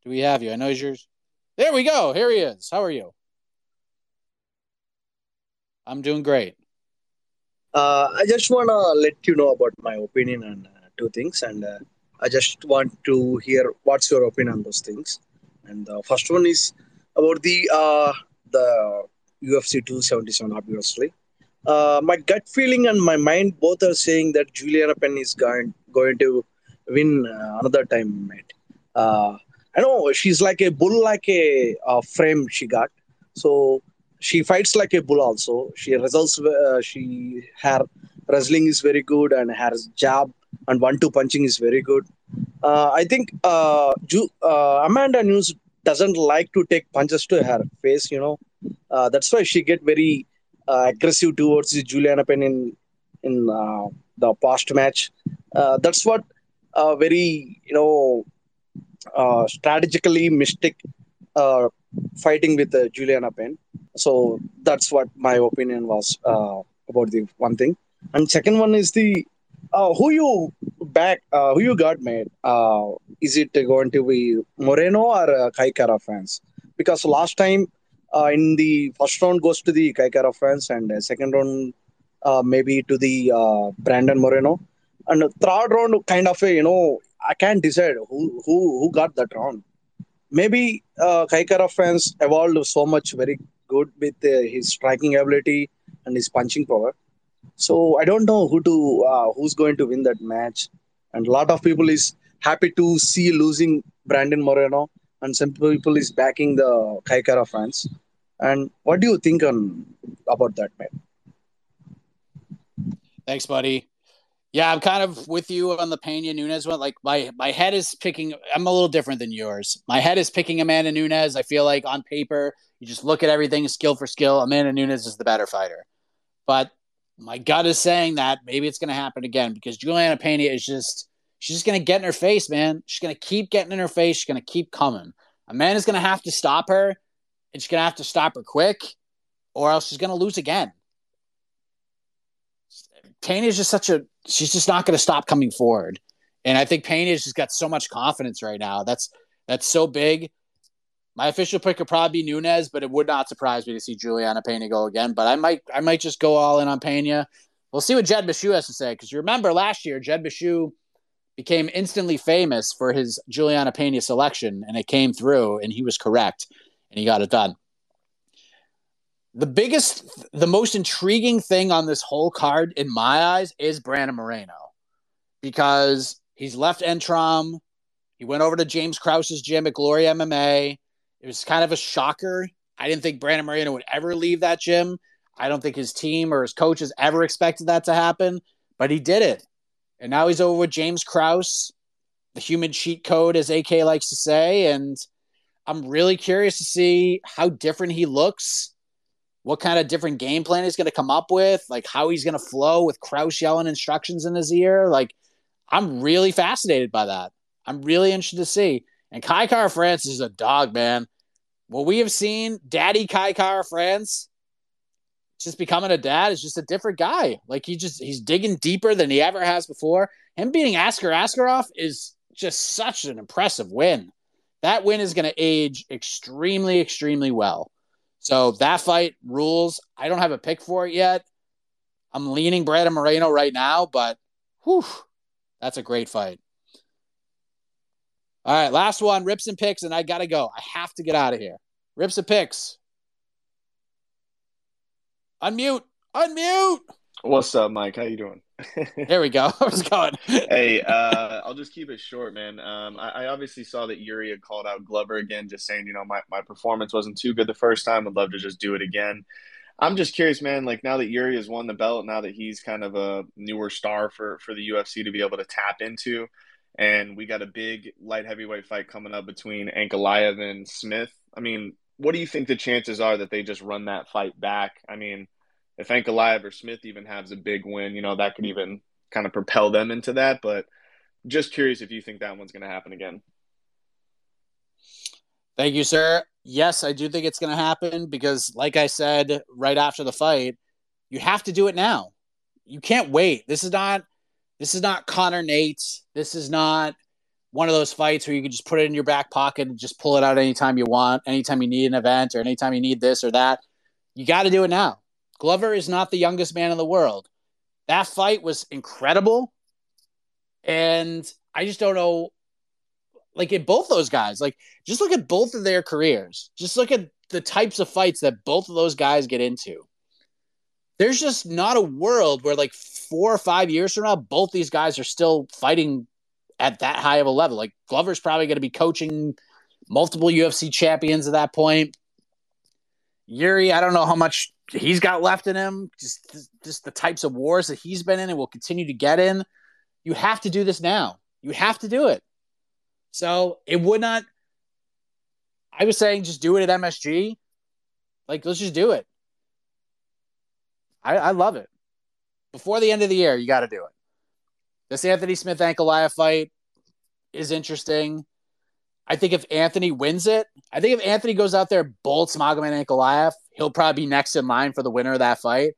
Do we have you? I know he's yours. There we go. Here he is. How are you? I'm doing great. I just want to let you know about my opinion on two things, and I just want to hear what's your opinion on those things. And the first one is about the UFC 277, obviously. My gut feeling and my mind both are saying that Juliana Penn is going to win another time, mate. I know she's like a bull, like a frame she got. So she fights like a bull also. Her wrestling is very good, and her jab and 1-2 punching is very good. I think Amanda Nunes doesn't like to take punches to her face, you know. That's why she get very aggressive towards Juliana Penn in the past match. That's what very, you know, strategically mistake fighting with Juliana Penn. So that's what my opinion was about the one thing. And second one is the who you got, mate. Is it going to be Moreno or Kaikara fans? Because last time in the first round goes to the Kaikara fans, and second round maybe to the Brandon Moreno, and third round kind of I can't decide who got that round. Maybe Kaikara fans evolved so much, very good with his striking ability and his punching power. So I don't know who's going to win that match. And a lot of people is happy to see losing Brandon Moreno, and some people is backing the Kaikara fans. And what do you think about that, man? Thanks, buddy. Yeah, I'm kind of with you on the Peña Nunes one. Like my head is picking. I'm a little different than yours. My head is picking Amanda Nunes. I feel like on paper, you just look at everything skill for skill. Amanda Nunes is the better fighter, but my gut is saying that maybe it's going to happen again, because Juliana Peña is she's just going to get in her face, man. She's going to keep getting in her face. She's going to keep coming. Amanda's going to have to stop her, and she's going to have to stop her quick, or else she's going to lose again. Peña is just she's just not going to stop coming forward. And I think Peña has just got so much confidence right now. That's so big. My official pick would probably be Nunes, but it would not surprise me to see Juliana Peña go again. But I might just go all in on Peña. We'll see what Jed Bashew has to say, because you remember last year, Jed Bashew became instantly famous for his Juliana Peña selection, and it came through, and he was correct, and he got it done. The most intriguing thing on this whole card, in my eyes, is Brandon Moreno, because he's left Entram. He went over to James Krause's gym at Glory MMA. It was kind of a shocker. I didn't think Brandon Moreno would ever leave that gym. I don't think his team or his coaches ever expected that to happen, but he did it. And now he's over with James Krause, the human cheat code, as AK likes to say. And I'm really curious to see how different he looks, what kind of different game plan he's going to come up with, like how he's going to flow with Krause yelling instructions in his ear. Like, I'm really fascinated by that. I'm really interested to see. And Kaikara France is a dog, man. What we have seen, Daddy Kaikara France just becoming a dad is just a different guy. Like he's digging deeper than he ever has before. Him beating Askarov is just such an impressive win. That win is going to age extremely, extremely well. So that fight rules. I don't have a pick for it yet. I'm leaning Brandon Moreno right now, but whew, that's a great fight. All right, last one, rips and picks, and I got to go. I have to get out of here. Rips and picks. Unmute. What's up, Mike? How you doing? There we go. I was going. Hey, I'll just keep it short, man. I obviously saw that Uri had called out Glover again, just saying, my performance wasn't too good the first time. I'd love to just do it again. I'm just curious, man, like now that Uri has won the belt, now that he's kind of a newer star for the UFC to be able to tap into, and we got a big light heavyweight fight coming up between Ankalaev and Smith. I mean, what do you think the chances are that they just run that fight back? I mean, if Ankalaev or Smith even has a big win, that could even kind of propel them into that. But just curious if you think that one's going to happen again. Thank you, sir. Yes, I do think it's going to happen because, like I said, right after the fight, you have to do it now. You can't wait. This is not Conor Nates. This is not one of those fights where you can just put it in your back pocket and just pull it out anytime you want, anytime you need an event or anytime you need this or that. You got to do it now. Glover is not the youngest man in the world. That fight was incredible. And I just don't know. Like, in both those guys, like, just look at both of their careers. Just look at the types of fights that both of those guys get into. There's just not a world where, like, 4 or 5 years from now, both these guys are still fighting at that high of a level. Like, Glover's probably going to be coaching multiple UFC champions at that point. Uri, I don't know how much he's got left in him. Just the types of wars that he's been in and will continue to get in. You have to do this now. You have to do it. So it would not – I was saying just do it at MSG. Like, let's just do it. I love it. Before the end of the year, you got to do it. This Anthony Smith-Ankalaev fight is interesting. I think if Anthony wins it, I think if Anthony goes out there and bolts Magomed Ankalaev, he'll probably be next in line for the winner of that fight.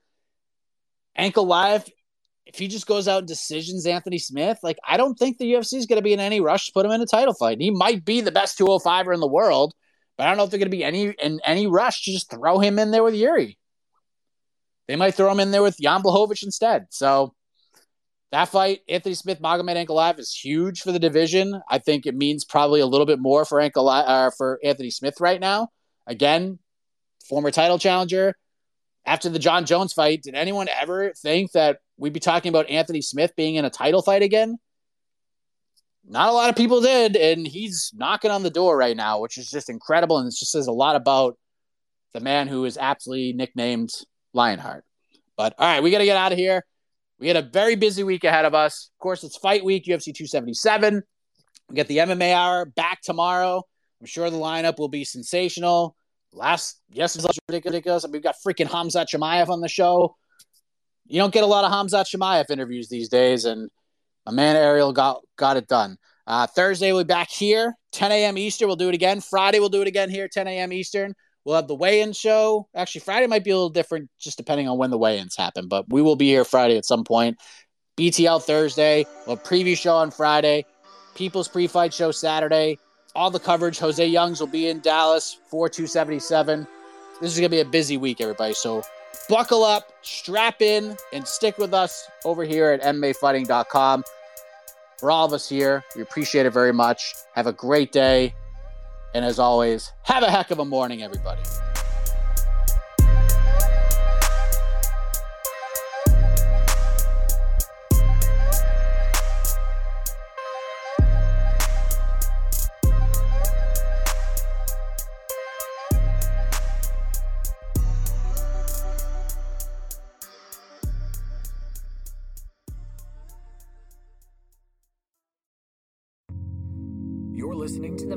Ankalaev, if he just goes out and decisions Anthony Smith, like, I don't think the UFC is going to be in any rush to put him in a title fight. He might be the best 205er in the world, but I don't know if they're going to be in any rush to just throw him in there with Uri. They might throw him in there with Jan Blachowicz instead. So that fight, Anthony Smith, Magomed Ankalaev, is huge for the division. I think it means probably a little bit more for Anthony Smith right now. Again, former title challenger. After the John Jones fight, did anyone ever think that we'd be talking about Anthony Smith being in a title fight again? Not a lot of people did, and he's knocking on the door right now, which is just incredible, and it just says a lot about the man who is aptly nicknamed Lionheart. But, all right, we got to get out of here. We had a very busy week ahead of us. Of course, it's fight week, UFC 277. We get the MMA Hour back tomorrow. I'm sure the lineup will be sensational. It's ridiculous. I mean, we've got freaking Khamzat Chimaev on the show. You don't get a lot of Khamzat Chimaev interviews these days, and my man Ariel got it done. Thursday, we'll be back here, 10 a.m. Eastern. We'll do it again. Friday, we'll do it again here, 10 a.m. Eastern. We'll have the weigh-in show. Actually, Friday might be a little different just depending on when the weigh-ins happen, but we will be here Friday at some point. BTL Thursday, we'll have a preview show on Friday, People's Pre-Fight Show Saturday. All the coverage. Jose Youngs will be in Dallas for 277. This is going to be a busy week, everybody. So buckle up, strap in, and stick with us over here at MMAfighting.com. For all of us here, we appreciate it very much. Have a great day. And as always, have a heck of a morning, everybody. Listening to the